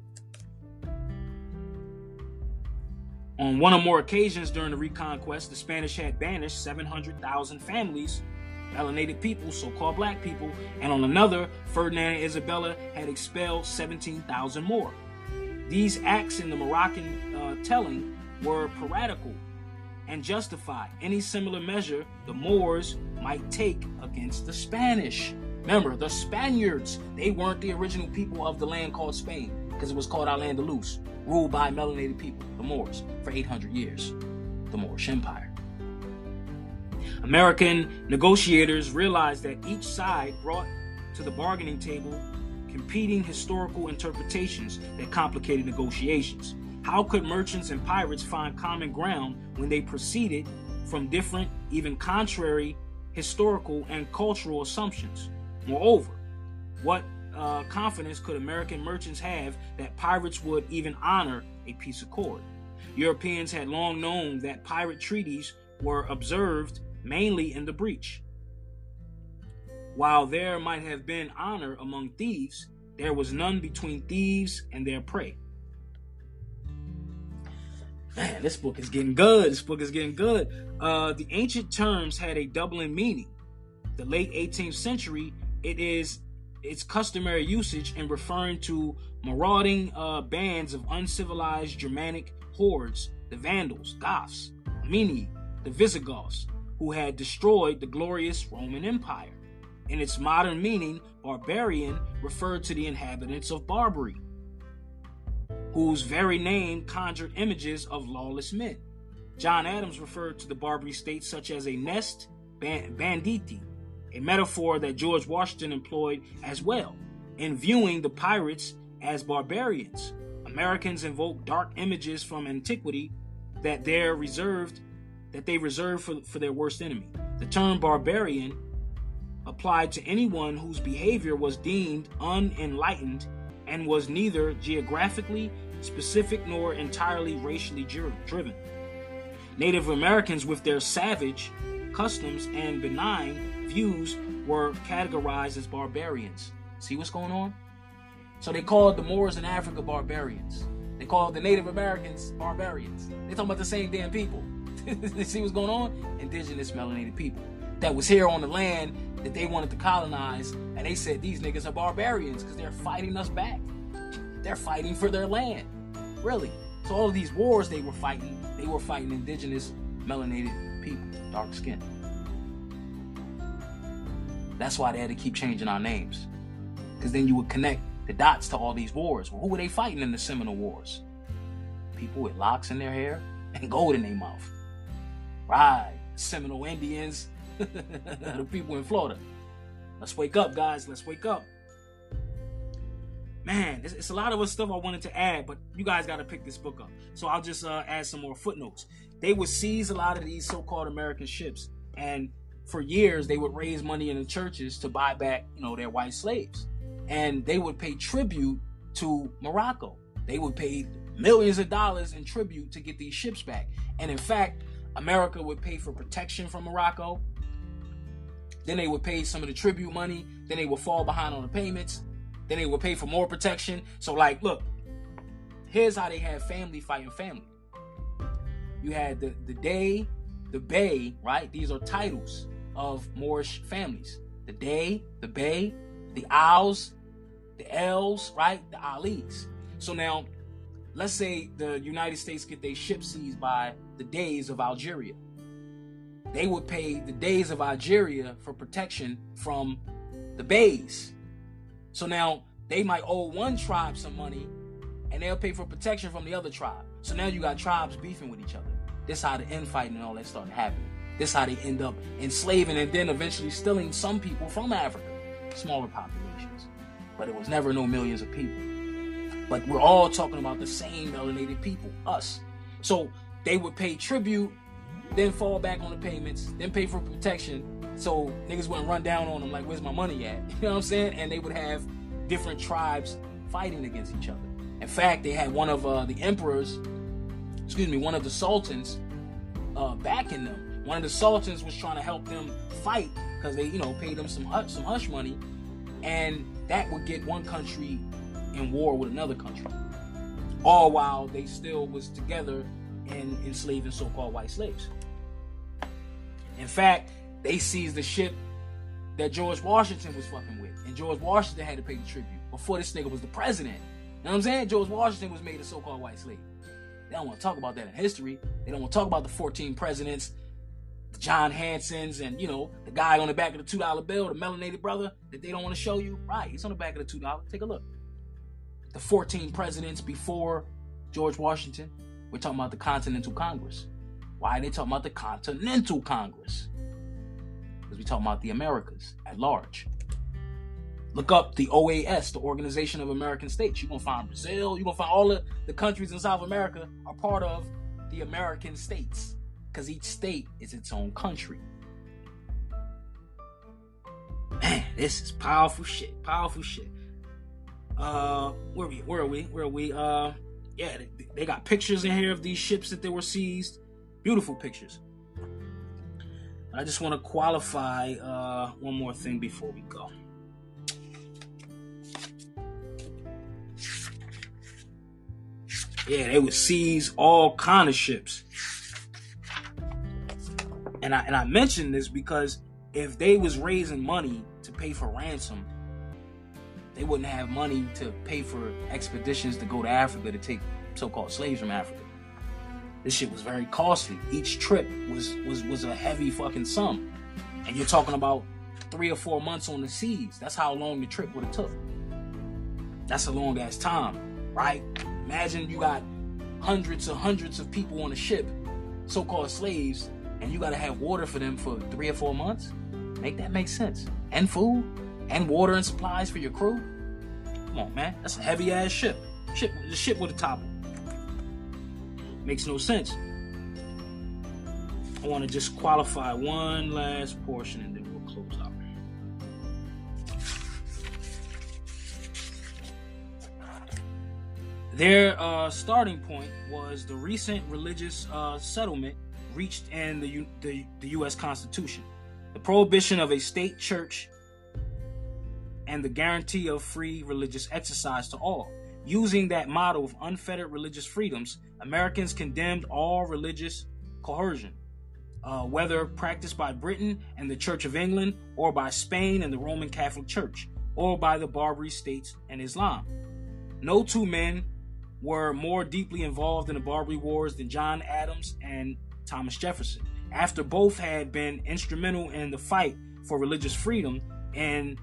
On one or more occasions during the reconquest, the Spanish had banished seven hundred thousand families, melanated people, so-called black people, and on another, Ferdinand and Isabella had expelled seventeen thousand more. These acts in the Moroccan uh, telling were piratical and justify any similar measure the Moors might take against the Spanish. Remember, the Spaniards, they weren't the original people of the land called Spain, because it was called Al-Andalus, ruled by melanated people, the Moors, for eight hundred years, the Moorish Empire. American negotiators realized that each side brought to the bargaining table competing historical interpretations that complicated negotiations. How could merchants and pirates find common ground when they proceeded from different, even contrary, historical and cultural assumptions? Moreover, what uh, confidence could American merchants have that pirates would even honor a peace accord? Europeans had long known that pirate treaties were observed mainly in the breach. While there might have been honor among thieves, there was none between thieves and their prey. Man, this book is getting good. This book is getting good. Uh, the ancient terms had a doubling meaning. The late eighteenth century, it is its customary usage in referring to marauding uh, bands of uncivilized Germanic hordes, the Vandals, Goths, Armeni, the Visigoths, who had destroyed the glorious Roman Empire. In its modern meaning, barbarian referred to the inhabitants of Barbary, whose very name conjured images of lawless men. John Adams referred to the Barbary state such as a nest banditi, a metaphor that George Washington employed as well, in viewing the pirates as barbarians. Americans invoked dark images from antiquity that they're reserved that they reserved for, for their worst enemy. The term barbarian applied to anyone whose behavior was deemed unenlightened and was neither geographically specific nor entirely racially driven. Native Americans, with their savage customs and benign views, were categorized as barbarians. See what's going on? So they called the Moors in Africa barbarians. They called the Native Americans barbarians. They're talking about the same damn people. See what's going on? Indigenous melanated people that was here on the land that they wanted to colonize, and they said these niggas are barbarians because they're fighting us back. They're fighting for their land. Really. So all of these wars they were fighting, they were fighting indigenous melanated people, dark skin. That's why they had to keep changing our names, because then you would connect the dots to all these wars. Well, who were they fighting in the Seminole Wars? People with locks in their hair and gold in their mouth. Right, Seminole Indians, the people in Florida. Let's wake up, guys. Let's wake up. Man, it's, it's a lot of other stuff I wanted to add, but you guys got to pick this book up. So I'll just uh, add some more footnotes. They would seize a lot of these so-called American ships, and for years they would raise money in the churches to buy back, you know, their white slaves, and they would pay tribute to Morocco. They would pay millions of dollars in tribute to get these ships back, and in fact, America would pay for protection from Morocco. Then they would pay some of the tribute money. Then they would fall behind on the payments. Then they would pay for more protection. So, like, look, here's how they had family fighting family. You had the, the Dey, the Bay, right? These are titles of Moorish families. The Dey, the Bay, the Owls, the Els, right? The Alis. So now, let's say the United States get their ship seized by the Deys of Algeria. They would pay the Deys of Algeria for protection from the Bays. So now they might owe one tribe some money, and they'll pay for protection from the other tribe. So now you got tribes beefing with each other. This is how the infighting and all that started happening. This is how they end up enslaving and then eventually stealing some people from Africa. Smaller populations. But it was never no millions of people. But we're all talking about the same melanated people, us. So they would pay tribute, then fall back on the payments, then pay for protection. So niggas wouldn't run down on them like, where's my money at? You know what I'm saying? And they would have different tribes fighting against each other. In fact, they had one of uh, the emperors, excuse me, one of the sultans uh, backing them. One of the sultans was trying to help them fight because they, you know, paid them some hush, some hush money. And that would get one country in war with another country, all while they still was together in enslaving so-called white slaves. In fact, they seized the ship that George Washington was fucking with, and George Washington had to pay the tribute before this nigga was the president. You know what I'm saying? George Washington was made a so-called white slave. They don't want to talk about that in history. They don't want to talk about the fourteen presidents, the John Hansons, and, you know, the guy on the back of the two dollar bill, the melanated brother that they don't want to show you. Right, he's on the back of the two dollars. Take a look. The fourteen presidents before George Washington. We're talking about the Continental Congress. Why are they talking about the Continental Congress? Because we're talking about the Americas at large. Look up the O A S, the Organization of American States. You're going to find Brazil. You're going to find all of the countries in South America are part of the American states. Because each state is its own country. Man, this is powerful shit. Powerful shit. Uh, where are we? Where are we? Where are we? Uh, yeah, they, they got pictures in here of these ships that they were seized. Beautiful pictures. I just want to qualify uh, one more thing before we go. Yeah, they would seize all kind of ships. And I and I mentioned this because if they was raising money to pay for ransom, they wouldn't have money to pay for expeditions to go to Africa to take so-called slaves from Africa. This shit was very costly. Each trip was was was a heavy fucking sum. And you're talking about three or four months on the seas. That's how long the trip would have took. That's a long ass time, right? Imagine you got hundreds and hundreds of people on a ship, so-called slaves, and you got to have water for them for three or four months? Make that make sense. And food. And water and supplies for your crew? Come on, man. That's a heavy-ass ship. Ship, the ship with a topple. Makes no sense. I want to just qualify one last portion and then we'll close out. Their uh, starting point was the recent religious uh, settlement reached in the, U- the, the U S Constitution. The prohibition of a state church and the guarantee of free religious exercise to all. Using that model of unfettered religious freedoms, Americans condemned all religious coercion, uh, whether practiced by Britain and the Church of England, or by Spain and the Roman Catholic Church, or by the Barbary states and Islam. No two men were more deeply involved in the Barbary Wars than John Adams and Thomas Jefferson, after both had been instrumental in the fight for religious freedom and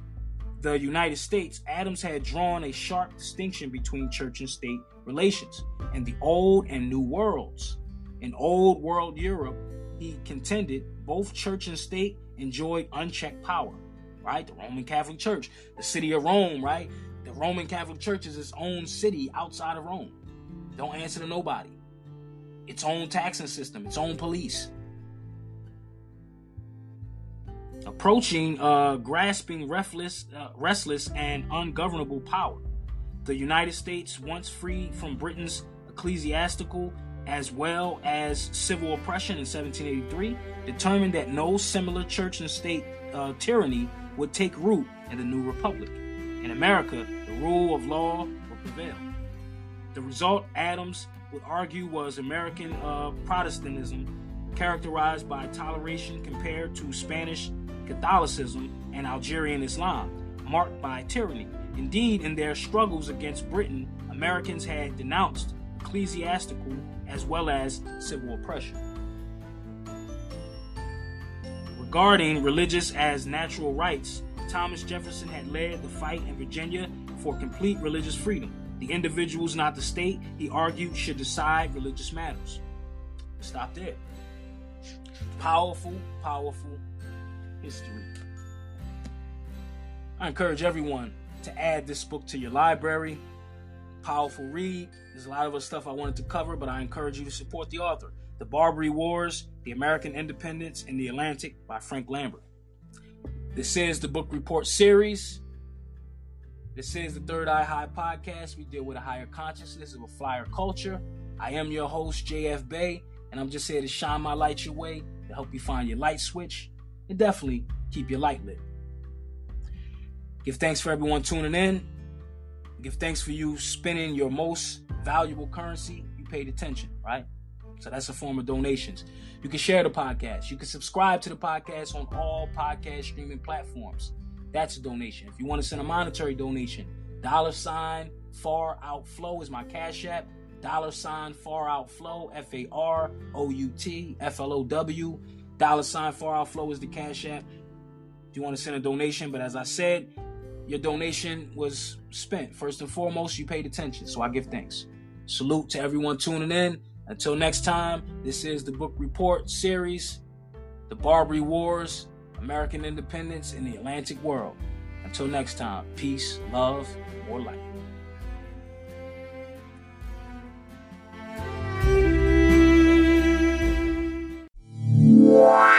the United States. Adams had drawn a sharp distinction between church and state relations in the Old and New Worlds. In Old World Europe, he contended both church and state enjoyed unchecked power, right? The Roman Catholic Church, the city of Rome, right? The Roman Catholic Church is its own city outside of Rome. Don't answer to nobody. Its own taxing system, its own police. Approaching, uh, grasping, restless, uh, restless, and ungovernable power. The United States, once free from Britain's ecclesiastical as well as civil oppression in seventeen eighty-three, determined that no similar church and state uh, tyranny would take root in the new republic. In America, the rule of law would prevail. The result, Adams would argue, was American uh, Protestantism, characterized by toleration compared to Spanish Catholicism and Algerian Islam, marked by tyranny. Indeed, in their struggles against Britain, Americans had denounced ecclesiastical as well as civil oppression. Regarding religious as natural rights, Thomas Jefferson had led the fight in Virginia for complete religious freedom. The individuals, not the state, he argued, should decide religious matters. Stop there. Powerful, powerful history. I encourage everyone to add this book to your library. Powerful read. There's a lot of other stuff I wanted to cover, but I encourage you to support the author. The Barbary Wars, The American Independence, and the Atlantic by Frank Lambert. This is the Book Report series. This is the Third Eye High Podcast. We deal with a higher consciousness of a flyer culture. I am your host, J F Bay, and I'm just here to shine my light your way, to help you find your light switch, and definitely keep your light lit. Give thanks for everyone tuning in. Give thanks for you spending your most valuable currency. You paid attention, right? So that's a form of donations. You can share the podcast. You can subscribe to the podcast on all podcast streaming platforms. That's a donation. If you want to send a monetary donation, dollar sign far outflow is my Cash App. Dollar sign far outflow, F A R O U T F L O W. Dollar sign far outflow is the Cash App. If you want to send a donation, but as I said, your donation was spent. First and foremost, you paid attention, so I give thanks. Salute to everyone tuning in. Until next time, this is the Book Report series, The Barbary Wars, American Independence, and the Atlantic World. Until next time, peace, love, more light. Wow.